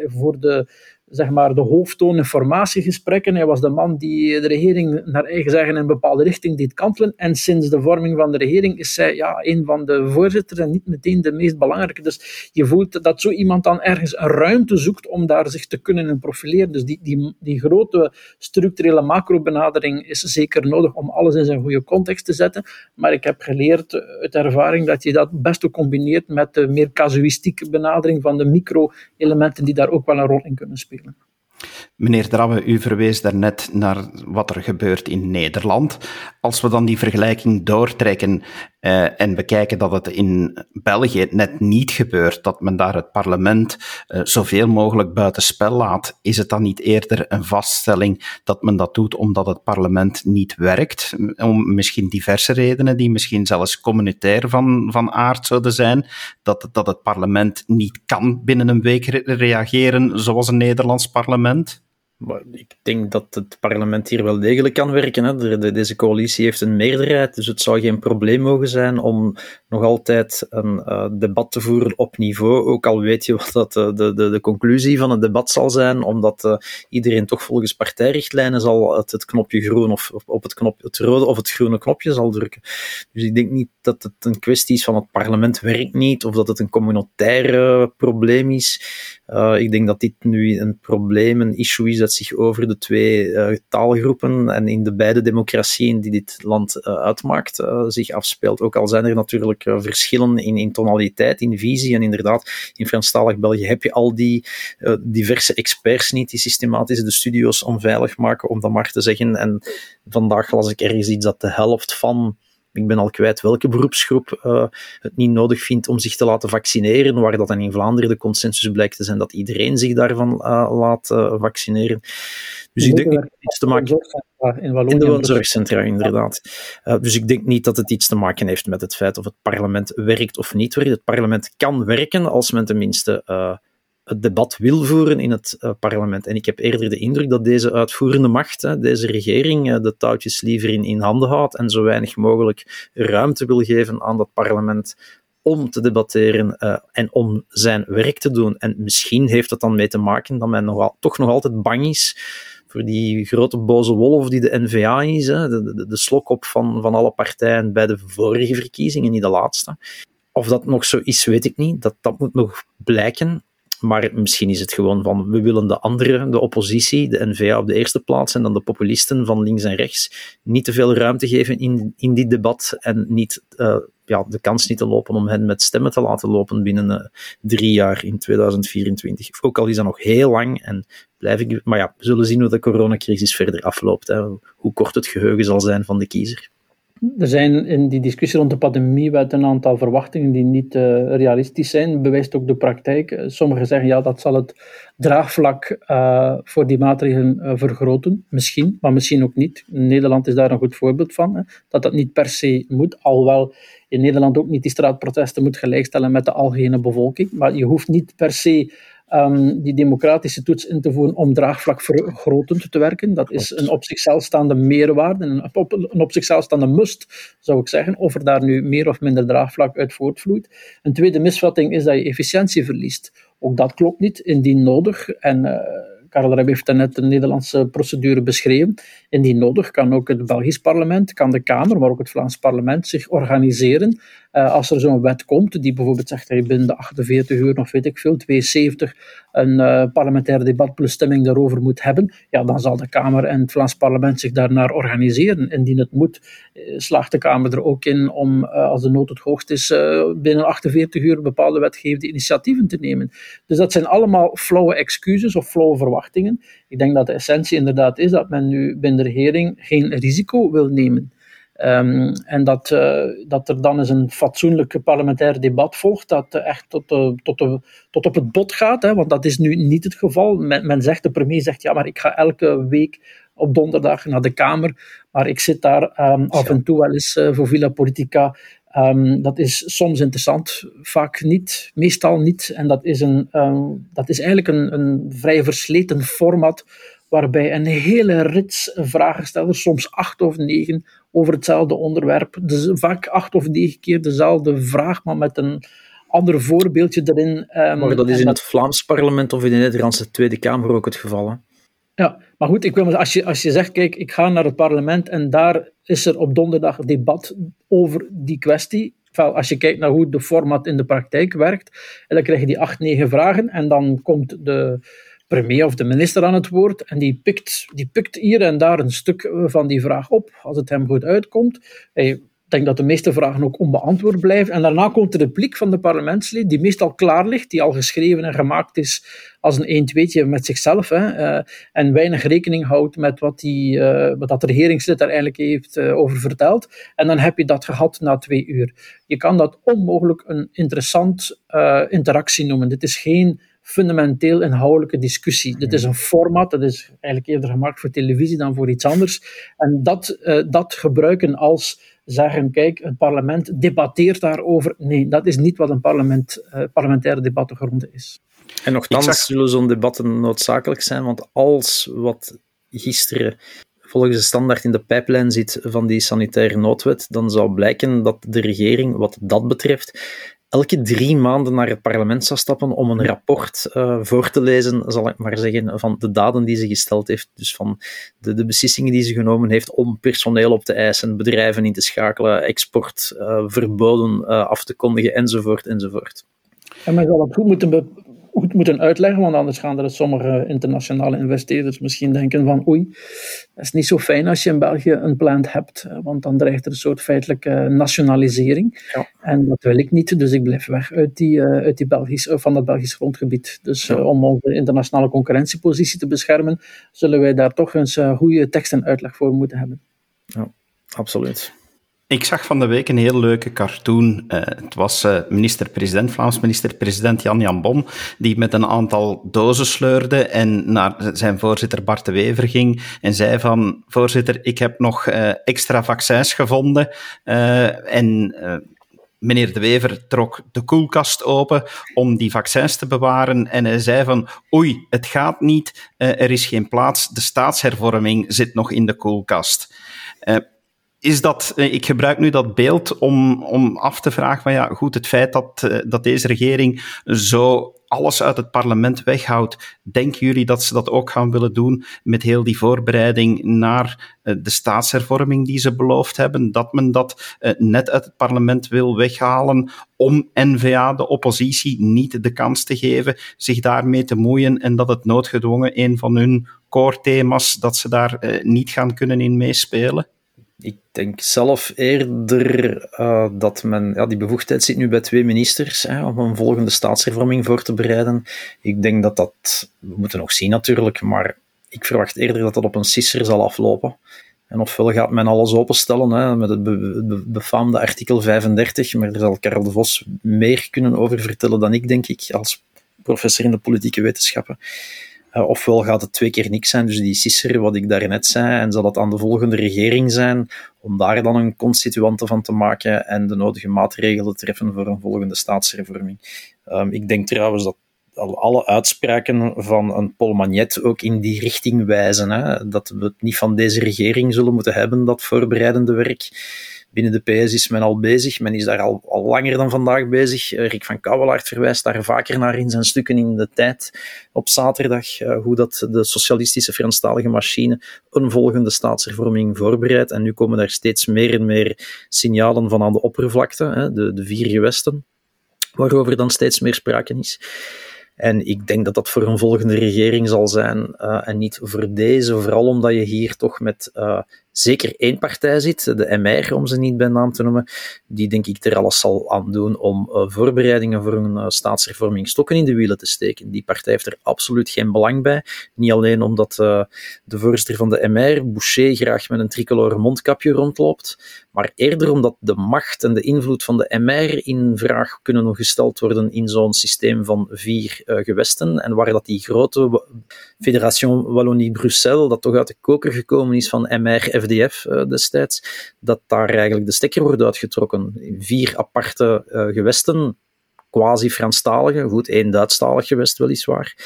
voor de, zeg maar, de hoofdtoon in formatiegesprekken. Hij was de man die de regering naar eigen zeggen in een bepaalde richting deed kantelen. En sinds de vorming van de regering is zij een van de voorzitters en niet meteen de meest belangrijke. Dus je voelt dat zo iemand dan ergens een ruimte zoekt om daar zich te kunnen in profileren. Dus die grote structurele macro-benadering is zeker nodig om alles in zijn goede context te zetten. Maar ik heb geleerd uit ervaring dat je dat best ook combineert met de meer casuïstieke benadering van de micro-elementen die daar ook wel een rol in kunnen spelen. Meneer Drabbe, u verwees daarnet naar wat er gebeurt in Nederland. Als we dan die vergelijking doortrekken en bekijken dat het in België net niet gebeurt, dat men daar het parlement zoveel mogelijk buitenspel laat, is het dan niet eerder een vaststelling dat men dat doet omdat het parlement niet werkt? Om misschien diverse redenen, die misschien zelfs communautair van aard zouden zijn, dat het parlement niet kan binnen een week reageren zoals een Nederlands parlement? Ik denk dat het parlement hier wel degelijk kan werken. Hè. Deze coalitie heeft een meerderheid, dus het zou geen probleem mogen zijn om nog altijd een debat te voeren op niveau, ook al weet je wat dat de conclusie van het debat zal zijn, omdat iedereen toch volgens partijrichtlijnen zal het knopje groen of het rode of het groene knopje zal drukken. Dus ik denk niet dat het een kwestie is van het parlement werkt niet, of dat het een communautaire probleem is. Ik denk dat dit nu een probleem, een issue is dat zich over de twee taalgroepen en in de beide democratieën die dit land uitmaakt zich afspeelt. Ook al zijn er natuurlijk verschillen in tonaliteit, in visie en inderdaad, in Franstalig België heb je al die diverse experts niet die systematisch de studio's onveilig maken, om dat maar te zeggen. En vandaag las ik ergens iets dat de helft van, ik ben al kwijt welke beroepsgroep het niet nodig vindt om zich te laten vaccineren, waar dat dan in Vlaanderen de consensus blijkt te zijn dat iedereen zich daarvan laat vaccineren. Dus ik denk niet dat het iets te maken heeft. In de woonzorgcentra, inderdaad. Dus ik denk niet dat het iets te maken heeft met het feit of het parlement werkt of niet werkt. Het parlement kan werken als men tenminste het debat wil voeren in het parlement. En ik heb eerder de indruk dat deze uitvoerende macht, deze regering, de touwtjes liever in handen houdt en zo weinig mogelijk ruimte wil geven aan dat parlement om te debatteren en om zijn werk te doen. En misschien heeft dat dan mee te maken dat men toch nog altijd bang is voor die grote boze wolf die de NVA is, de slokop van alle partijen bij de vorige verkiezingen, niet de laatste. Of dat nog zo is, weet ik niet. Dat moet nog blijken. Maar misschien is het gewoon van, we willen de anderen, de oppositie, de N-VA op de eerste plaats en dan de populisten van links en rechts, niet te veel ruimte geven in dit debat en niet de kans niet te lopen om hen met stemmen te laten lopen binnen 3 jaar in 2024. Ook al is dat nog heel lang en blijf ik... Maar ja, we zullen zien hoe de coronacrisis verder afloopt. Hè. Hoe kort het geheugen zal zijn van de kiezer. Er zijn in die discussie rond de pandemiewet een aantal verwachtingen die niet realistisch zijn, bewijst ook de praktijk. Sommigen zeggen dat zal het draagvlak voor die maatregelen vergroten. Misschien, maar misschien ook niet. Nederland is daar een goed voorbeeld van, hè, dat niet per se moet, alhoewel in Nederland ook niet die straatprotesten moet gelijkstellen met de algehele bevolking. Maar je hoeft niet per se die democratische toets in te voeren om draagvlakvergrotend te werken. Dat is een op zichzelf staande meerwaarde, een op zichzelf staande must, zou ik zeggen, of er daar nu meer of minder draagvlak uit voortvloeit. Een tweede misvatting is dat je efficiëntie verliest. Ook dat klopt niet, indien nodig. En Karel Reb heeft daarnet de Nederlandse procedure beschreven. Indien nodig kan ook het Belgisch parlement, kan de Kamer, maar ook het Vlaams parlement zich organiseren. Als er zo'n wet komt die bijvoorbeeld zegt dat je binnen de 48 uur, of weet ik veel, 72, een parlementair debat plus stemming daarover moet hebben, ja, dan zal de Kamer en het Vlaams parlement zich daarnaar organiseren. Indien het moet, slaagt de Kamer er ook in om, als de nood het hoogst is, binnen 48 uur bepaalde wetgevende initiatieven te nemen. Dus dat zijn allemaal flauwe excuses of flauwe verwachtingen. Ik denk dat de essentie inderdaad is dat men nu binnen de regering geen risico wil nemen. En dat er dan eens een fatsoenlijk parlementair debat volgt dat echt tot op het bot gaat, hè, want dat is nu niet het geval. De premier zegt, ja, maar ik ga elke week op donderdag naar de Kamer, maar ik zit daar af en toe wel eens voor Villa Politica. Dat is soms interessant, vaak niet, meestal niet. En dat is eigenlijk een vrij versleten format waarbij een hele rits vragenstellers, soms 8 of 9, over hetzelfde onderwerp, dus vaak 8 of 9 keer dezelfde vraag, maar met een ander voorbeeldje erin. Maar dat is in het Vlaams parlement of in de Nederlandse Tweede Kamer ook het geval, hè? Ja, maar goed, als je zegt, kijk, ik ga naar het parlement en daar is er op donderdag debat over die kwestie. Ofwel, als je kijkt naar hoe de format in de praktijk werkt, en dan krijg je die 8, 9 vragen en dan komt de premier of de minister aan het woord en die pikt hier en daar een stuk van die vraag op, als het hem goed uitkomt. Hij Ik denk dat de meeste vragen ook onbeantwoord blijven. En daarna komt de repliek van de parlementslid, die meestal klaar ligt, die al geschreven en gemaakt is als een 1-2'tje met zichzelf. Hè, en weinig rekening houdt met wat dat regeringslid daar eigenlijk heeft over verteld. En dan heb je dat gehad na 2 uur. Je kan dat onmogelijk een interessant interactie noemen. Dit is geen fundamenteel inhoudelijke discussie. Dit is een format, dat is eigenlijk eerder gemaakt voor televisie dan voor iets anders. En dat gebruiken als zeggen, kijk, het parlement debatteert daarover. Nee, dat is niet wat een parlementaire debattenronde is. En nochtans zullen zo'n debatten noodzakelijk zijn, want als wat gisteren volgens de standaard in de pijplijn zit van die sanitaire noodwet, dan zou blijken dat de regering, wat dat betreft, elke 3 maanden naar het parlement zou stappen om een rapport voor te lezen, zal ik maar zeggen, van de daden die ze gesteld heeft, dus van de beslissingen die ze genomen heeft om personeel op te eisen, bedrijven in te schakelen, exportverboden af te kondigen, enzovoort, enzovoort. En men zal het goed moeten uitleggen, want anders gaan er sommige internationale investeerders misschien denken van oei, dat is niet zo fijn als je in België een plant hebt, want dan dreigt er een soort feitelijke nationalisering. Ja. En dat wil ik niet, dus ik blijf weg van dat Belgisch grondgebied. Dus om onze internationale concurrentiepositie te beschermen, zullen wij daar toch eens goede tekst en uitleg voor moeten hebben. Ja, absoluut. Ik zag van de week een heel leuke cartoon. Het was Vlaams minister-president Jan Bon, die met een aantal dozen sleurde en naar zijn voorzitter Bart de Wever ging en zei van, voorzitter, ik heb nog extra vaccins gevonden en... Meneer De Wever trok de koelkast open om die vaccins te bewaren en hij zei van, oei, het gaat niet, er is geen plaats, de staatshervorming zit nog in de koelkast. Is dat, ik gebruik nu dat beeld om af te vragen, van ja, goed, het feit dat deze regering zo alles uit het parlement weghoudt, denken jullie dat ze dat ook gaan willen doen met heel die voorbereiding naar de staatshervorming die ze beloofd hebben, dat men dat net uit het parlement wil weghalen om N-VA, de oppositie, niet de kans te geven zich daarmee te moeien en dat het noodgedwongen een van hun core thema's, dat ze daar niet gaan kunnen in meespelen? Ik denk zelf eerder dat men... Ja, die bevoegdheid zit nu bij 2 ministers hè, om een volgende staatshervorming voor te bereiden. Ik denk dat... We moeten nog zien natuurlijk, maar ik verwacht eerder dat dat op een sisser zal aflopen. En ofwel gaat men alles openstellen hè, met het befaamde artikel 35, maar daar zal Karel De Vos meer kunnen over vertellen dan ik, denk ik, als professor in de politieke wetenschappen. Ofwel gaat het 2 keer niks zijn, dus die sisser, wat ik daarnet zei, en zal dat aan de volgende regering zijn, om daar dan een constituante van te maken en de nodige maatregelen te treffen voor een volgende staatshervorming. Ik denk trouwens dat alle uitspraken van een Paul Magnette ook in die richting wijzen. Hè? Dat we het niet van deze regering zullen moeten hebben, dat voorbereidende werk. Binnen de PS is men al bezig. Men is daar al langer dan vandaag bezig. Rick van Kouwelaert verwijst daar vaker naar in zijn stukken in De Tijd op zaterdag. Hoe dat de socialistische Franstalige machine een volgende staatshervorming voorbereidt. En nu komen daar steeds meer en meer signalen van aan de oppervlakte. Hè, de vier gewesten, waarover dan steeds meer sprake is. En ik denk dat dat voor een volgende regering zal zijn en niet voor deze, vooral omdat je hier toch met zeker één partij zit, de MR, om ze niet bij naam te noemen, die denk ik er alles zal aan doen om voorbereidingen voor een staatshervorming stokken in de wielen te steken. Die partij heeft er absoluut geen belang bij, niet alleen omdat de voorzitter van de MR, Boucher, graag met een tricolore mondkapje rondloopt, maar eerder omdat de macht en de invloed van de MR in vraag kunnen gesteld worden in zo'n systeem van vier gewesten, en waar dat die grote Fédération Wallonie-Bruxelles, dat toch uit de koker gekomen is van MR-FDF destijds, dat daar eigenlijk de stekker wordt uitgetrokken. In vier aparte gewesten, quasi-Franstaligen, goed, één Duitsstalig gewest weliswaar.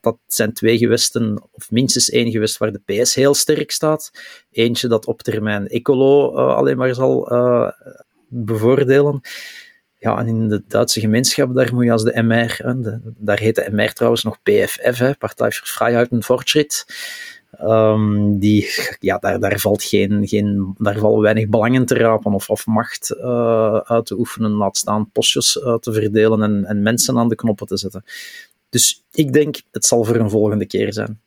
Dat zijn twee gewesten, of minstens één gewest waar de PS heel sterk staat. Eentje dat op termijn Ecolo alleen maar zal bevoordelen. Ja, en in de Duitse gemeenschap, daar moet je als de MR, daar heet de MR trouwens nog PFF, hè, Partij voor Vrijheid en Fortschritt. Daar valt weinig belangen te rapen of macht uit te oefenen, laat staan postjes te verdelen en mensen aan de knoppen te zetten. Dus ik denk, het zal voor een volgende keer zijn.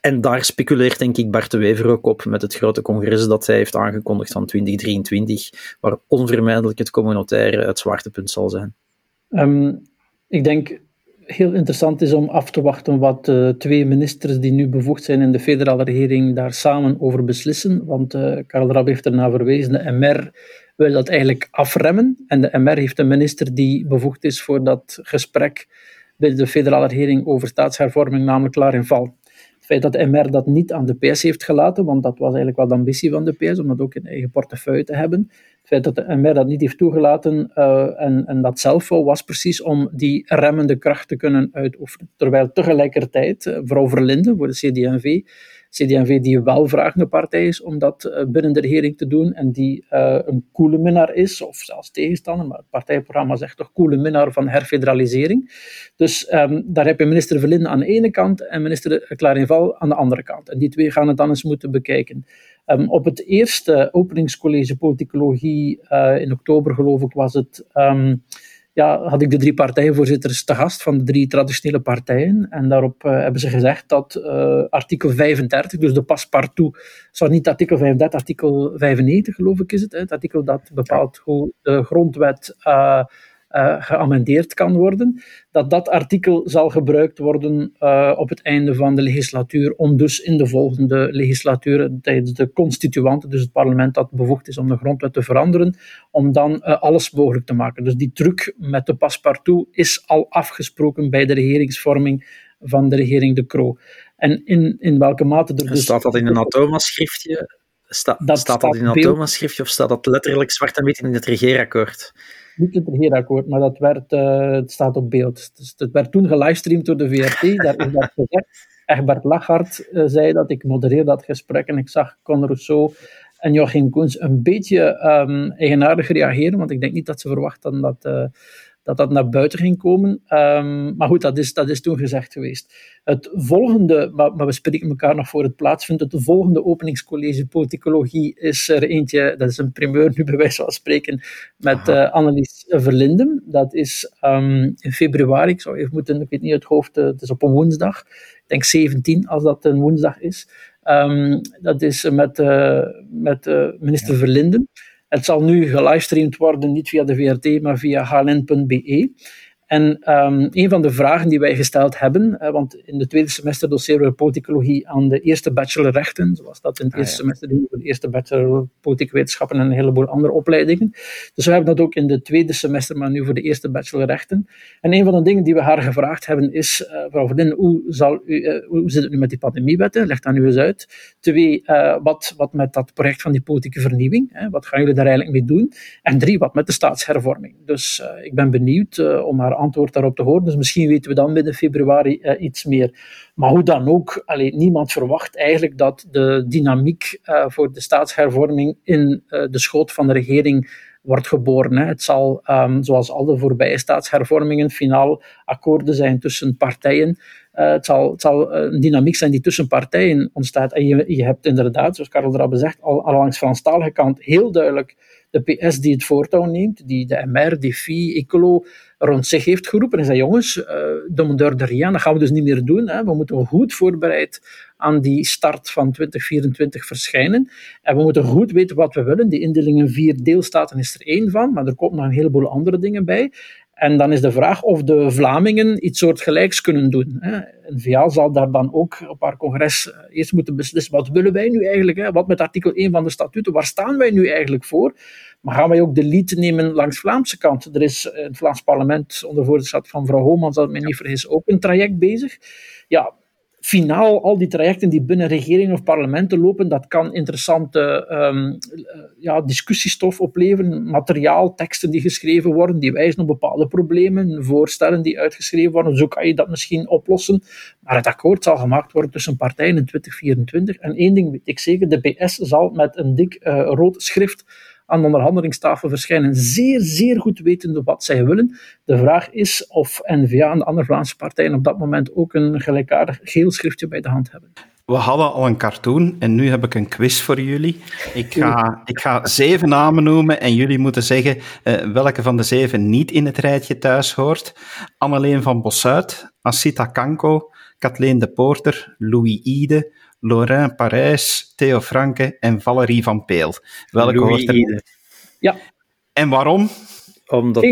En daar speculeert denk ik Bart de Wever ook op met het grote congres dat hij heeft aangekondigd van 2023, waar onvermijdelijk het communautaire het zwaartepunt zal zijn. Ik denk heel interessant is om af te wachten wat twee ministers die nu bevoegd zijn in de federale regering daar samen over beslissen, want Karel Drabbe heeft ernaar verwezen, de MR wil dat eigenlijk afremmen en de MR heeft een minister die bevoegd is voor dat gesprek bij de federale regering over staatshervorming, namelijk Lorin Parys. Het feit dat de MR dat niet aan de PS heeft gelaten, want dat was eigenlijk wel de ambitie van de PS, om dat ook in eigen portefeuille te hebben. Het feit dat de MR dat niet heeft toegelaten en dat zelf wou, was precies om die remmende kracht te kunnen uitoefenen. Terwijl tegelijkertijd vooral Verlinden voor de CD&V die wel vragende partij is om dat binnen de regering te doen en die een koele minnaar is, of zelfs tegenstander, maar het partijprogramma zegt toch koele minnaar van herfederalisering. Dus daar heb je minister Verlinden aan de ene kant en minister Clarinval aan de andere kant. En die twee gaan het dan eens moeten bekijken. Op het eerste openingscollege politicologie in oktober, geloof ik, was het... had ik de drie partijvoorzitters te gast van de drie traditionele partijen. En daarop hebben ze gezegd dat artikel 35, dus de paspartout, zou niet artikel 35, artikel 95 geloof ik is het. Het artikel dat bepaalt hoe de grondwet geamendeerd kan worden. Dat artikel zal gebruikt worden op het einde van de legislatuur om dus in de volgende legislatuur tijdens de constituanten, dus het parlement dat bevoegd is om de grondwet te veranderen, om dan alles mogelijk te maken. Dus die truc met de paspartout is al afgesproken bij de regeringsvorming van de regering De Croo. En in welke mate er dus... Staat dat in een Atoma-schriftje? Staat dat in een Atoma-schriftje of staat dat letterlijk zwart en wit in het regeerakkoord? Niet het regeerakkoord, maar dat werd, het staat op beeld. Dus het werd toen gelivestreamd door de VRT, daar is dat gezegd. Egbert Lachaert zei dat, ik modereer dat gesprek en ik zag Conner Rousseau en Joachim Coens een beetje eigenaardig reageren, want ik denk niet dat ze verwachten dat naar buiten ging komen. Maar goed, dat is toen gezegd geweest. Het volgende, maar we spreken elkaar nog voor het plaatsvindt, het volgende openingscollege politicologie is er eentje, dat is een primeur nu bij wijze van spreken, met Annelies Verlinden. Dat is in februari, ik weet niet uit het hoofd, het is op een woensdag, ik denk 17 als dat een woensdag is. Dat is met minister Verlinden. Het zal nu gelivestreamd worden, niet via de VRT, maar via hln.be. En een van de vragen die wij gesteld hebben, want in het tweede semester doseren we politicologie aan de eerste bachelor rechten, zoals dat in het eerste semester doen we de eerste bachelor politieke wetenschappen en een heleboel andere opleidingen. Dus we hebben dat ook in het tweede semester, maar nu voor de eerste bachelor rechten. En een van de dingen die we haar gevraagd hebben is, mevrouw Verlinden, hoe zit het nu met die pandemiewetten? Leg dat nu eens uit. 2, wat met dat project van die politieke vernieuwing? Wat gaan jullie daar eigenlijk mee doen? En 3, wat met de staatshervorming? Dus ik ben benieuwd om haar antwoord daarop te horen. Dus misschien weten we dan midden februari iets meer. Maar hoe dan ook, niemand verwacht eigenlijk dat de dynamiek voor de staatshervorming in de schoot van de regering wordt geboren. Het zal, zoals al de voorbije staatshervormingen, finaal akkoorden zijn tussen partijen. Het zal een dynamiek zijn die tussen partijen ontstaat. En je hebt inderdaad, zoals Karel Drabbe zegt, al langs Franstalige kant heel duidelijk de PS die het voortouw neemt, die de MR, die FI, Ecolo rond zich heeft geroepen en zei, jongens, dat gaan we dus niet meer doen. We moeten goed voorbereid aan die start van 2024 verschijnen. En we moeten goed weten wat we willen. Die indeling in 4 deelstaten is er 1 van, maar er komt nog een heleboel andere dingen bij. En dan is de vraag of de Vlamingen iets soortgelijks kunnen doen. N-VA zal daar dan ook op haar congres eerst moeten beslissen, wat willen wij nu eigenlijk? Wat met artikel 1 van de statuten, waar staan wij nu eigenlijk voor? Maar gaan wij ook de lead nemen langs Vlaamse kant? Er is in het Vlaams parlement, onder voorzitterschap van mevrouw Homans, dat mij niet vergis, ook een traject bezig. Ja, finaal, al die trajecten die binnen regeringen of parlementen lopen, dat kan interessante discussiestof opleveren, materiaal, teksten die geschreven worden, die wijzen op bepaalde problemen, voorstellen die uitgeschreven worden, zo kan je dat misschien oplossen. Maar het akkoord zal gemaakt worden tussen partijen in 2024. En 1 ding weet ik zeker, de PS zal met een dik rood schrift aan de onderhandelingstafel verschijnen, zeer, zeer goed wetende wat zij willen. De vraag is of N-VA en de andere Vlaamse partijen op dat moment ook een gelijkaardig geel schriftje bij de hand hebben. We hadden al een cartoon en nu heb ik een quiz voor jullie. Ik ga 7 namen noemen en jullie moeten zeggen welke van de 7 niet in het rijtje thuis hoort. Anneleen van Bosuit, Asita Kanko, Kathleen de Poorter, Louis Ide, Lorin Parys, Theo Francken en Valerie van Peel. Welke hoort er? Ja. En waarom? Omdat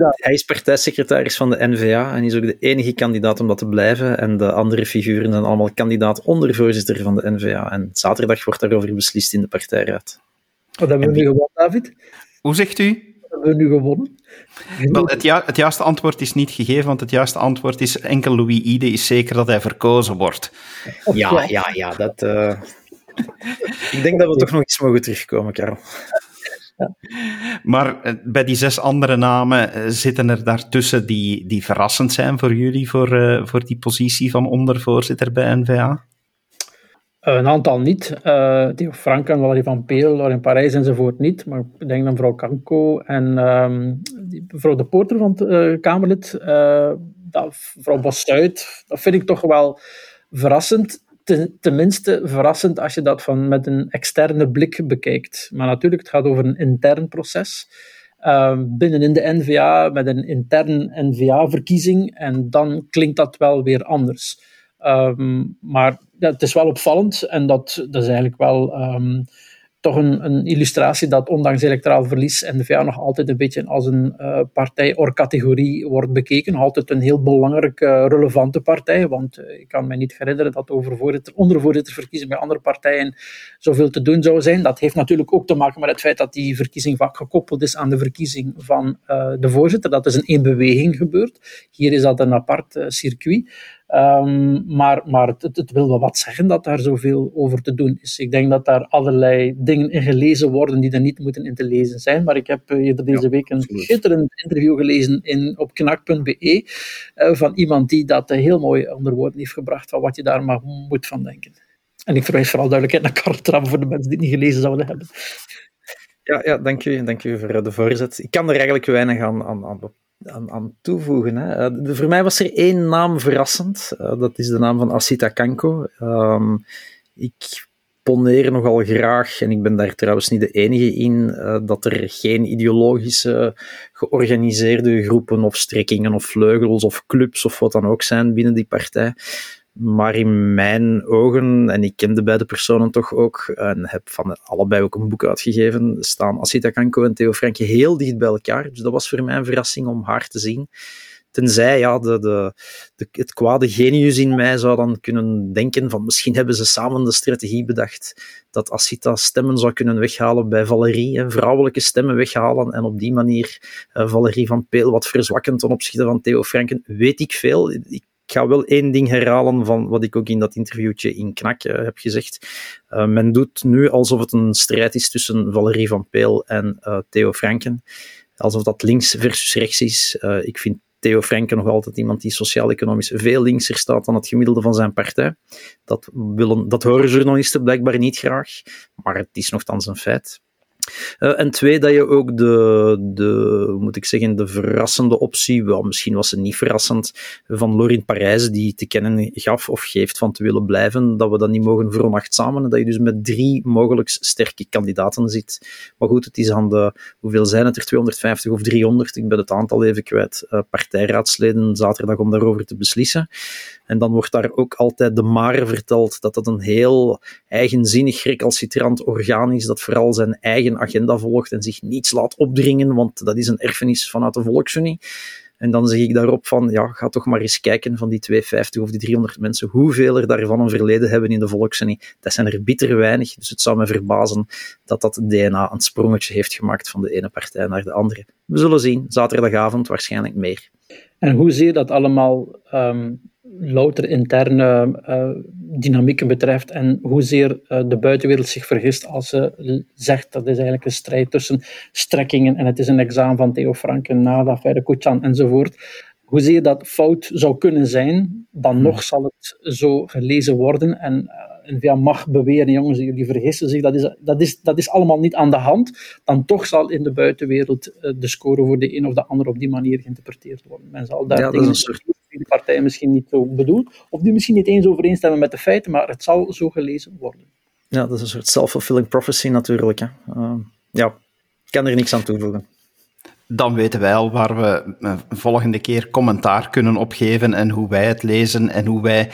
hij is partijsecretaris van de N-VA en is ook de enige kandidaat om dat te blijven. En de andere figuren zijn allemaal kandidaat ondervoorzitter van de N-VA. En zaterdag wordt daarover beslist in de partijraad. Wat hebben we nu gewonnen, David? Hoe zegt u? We nu gewonnen? Wel, het juiste antwoord is niet gegeven, want het juiste antwoord is enkel Louis Ide is zeker dat hij verkozen wordt. Ja, dat... Ik denk dat we toch nog eens mogen terugkomen, Karel. Ja. Maar bij die 6 andere namen zitten er daartussen die verrassend zijn voor jullie, voor die positie van ondervoorzitter bij N-VA? Een aantal niet. Theo Francken, Valerie van Peel, Lorin Parys enzovoort niet. Maar ik denk aan mevrouw Kanko en mevrouw De Poorter van het Kamerlid. Mevrouw Bosuit. Dat vind ik toch wel verrassend. Tenminste verrassend als je dat met een externe blik bekijkt. Maar natuurlijk, het gaat over een intern proces. Binnenin de N-VA, met een intern N-VA-verkiezing. En dan klinkt dat wel weer anders. Maar ja, het is wel opvallend en dat is eigenlijk wel toch een illustratie dat ondanks electoraal verlies N-VA nog altijd een beetje als een partij of categorie wordt bekeken. Nog altijd een heel belangrijke, relevante partij, want ik kan me niet herinneren dat over ondervoorzitter bij andere partijen zoveel te doen zou zijn. Dat heeft natuurlijk ook te maken met het feit dat die verkiezing vaak gekoppeld is aan de verkiezing van de voorzitter. Dat is in 1 beweging gebeurd. Hier is dat een apart circuit. Maar het wil wel wat zeggen dat daar zoveel over te doen is. Ik denk dat daar allerlei dingen in gelezen worden die er niet moeten in te lezen zijn. Maar ik heb eerder deze week een schitterend interview gelezen op knak.be van iemand die dat heel mooi onder woorden heeft gebracht van wat je daar maar moet van denken. En ik verwijs vooral duidelijkheid naar Karel Drabbe voor de mensen die het niet gelezen zouden hebben. Ja, dank u voor de voorzet. Ik kan er eigenlijk weinig aan toevoegen. Hè. Voor mij was er 1 naam verrassend. Dat is de naam van Asita Kanko. Ik poneer nogal graag, en ik ben daar trouwens niet de enige in, dat er geen ideologische georganiseerde groepen of strekkingen of vleugels of clubs of wat dan ook zijn binnen die partij. Maar in mijn ogen, en ik ken de beide personen toch ook, en heb van allebei ook een boek uitgegeven, staan Asita Kanko en Theo Francken heel dicht bij elkaar. Dus dat was voor mij een verrassing om haar te zien. Tenzij het kwade genius in mij zou dan kunnen denken van misschien hebben ze samen de strategie bedacht dat Asita stemmen zou kunnen weghalen bij Valerie, vrouwelijke stemmen weghalen en op die manier Valerie van Peel wat verzwakken ten opzichte van Theo Francken. Weet ik veel. Ik ga wel 1 ding herhalen van wat ik ook in dat interviewtje in Knak heb gezegd. Men doet nu alsof het een strijd is tussen Valerie van Peel en Theo Francken. Alsof dat links versus rechts is. Ik vind Theo Francken nog altijd iemand die sociaal-economisch veel linkser staat dan het gemiddelde van zijn partij. Dat horen journalisten blijkbaar niet graag, maar het is nogthans een feit. En twee, dat je ook de verrassende optie, wel, misschien was ze niet verrassend, van Lorin Parys, die te kennen gaf of geeft van te willen blijven, dat we dat niet mogen veronachtzamen, en dat je dus met 3 mogelijk sterke kandidaten zit. Maar goed, het is aan de, hoeveel zijn het er, 250 of 300, ik ben het aantal even kwijt, partijraadsleden zaterdag om daarover te beslissen. En dan wordt daar ook altijd de maar verteld, dat dat een heel eigenzinnig, recalcitrant orgaan is, dat vooral zijn eigen agenda volgt en zich niets laat opdringen, want dat is een erfenis vanuit de Volksunie. En dan zeg ik daarop van, ja, ga toch maar eens kijken van die 250 of die 300 mensen, hoeveel er daarvan een verleden hebben in de Volksunie. Dat zijn er bitter weinig, dus het zou me verbazen dat dat DNA een sprongetje heeft gemaakt van de ene partij naar de andere. We zullen zien, zaterdagavond waarschijnlijk meer. En hoe zie je dat allemaal louter interne dynamieken betreft en hoezeer de buitenwereld zich vergist als ze zegt dat is eigenlijk een strijd tussen strekkingen en het is een examen van Theo Francken, Nada, Ferre Koetjan enzovoort. Hoezeer dat fout zou kunnen zijn, dan nog zal het zo gelezen worden en NVA mag beweren, jongens, jullie vergissen zich, dat is allemaal niet aan de hand, dan toch zal in de buitenwereld de score voor de een of de ander op die manier geïnterpreteerd worden. Men zal daar de partij misschien niet zo bedoelt, of die misschien niet eens overeenstemmen met de feiten, maar het zal zo gelezen worden. Ja, dat is een soort self-fulfilling prophecy natuurlijk. Hè. Ja, ik kan er niks aan toevoegen. Dan weten wij al waar we volgende keer commentaar kunnen opgeven en hoe wij het lezen en hoe wij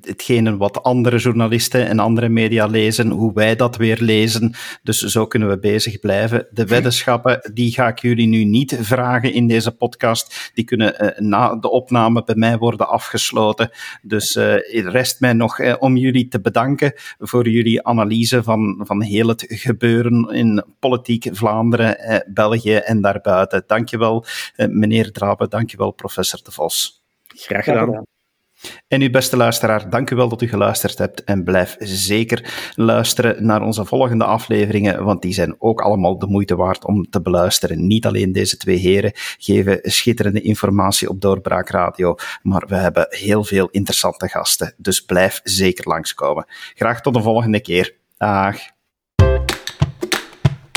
hetgene wat andere journalisten en andere media lezen, hoe wij dat weer lezen. Dus zo kunnen we bezig blijven. De weddenschappen, die ga ik jullie nu niet vragen in deze podcast. Die kunnen na de opname bij mij worden afgesloten. Dus het rest mij nog om jullie te bedanken voor jullie analyse van heel het gebeuren in politiek Vlaanderen, België en daarbij. Dankjewel, meneer Drabbe. Dankjewel, professor De Vos. Graag gedaan. En uw beste luisteraar, dank u wel dat u geluisterd hebt en blijf zeker luisteren naar onze volgende afleveringen, want die zijn ook allemaal de moeite waard om te beluisteren. Niet alleen deze 2 heren geven schitterende informatie op Doorbraak Radio, maar we hebben heel veel interessante gasten, dus blijf zeker langskomen. Graag tot de volgende keer. Dag.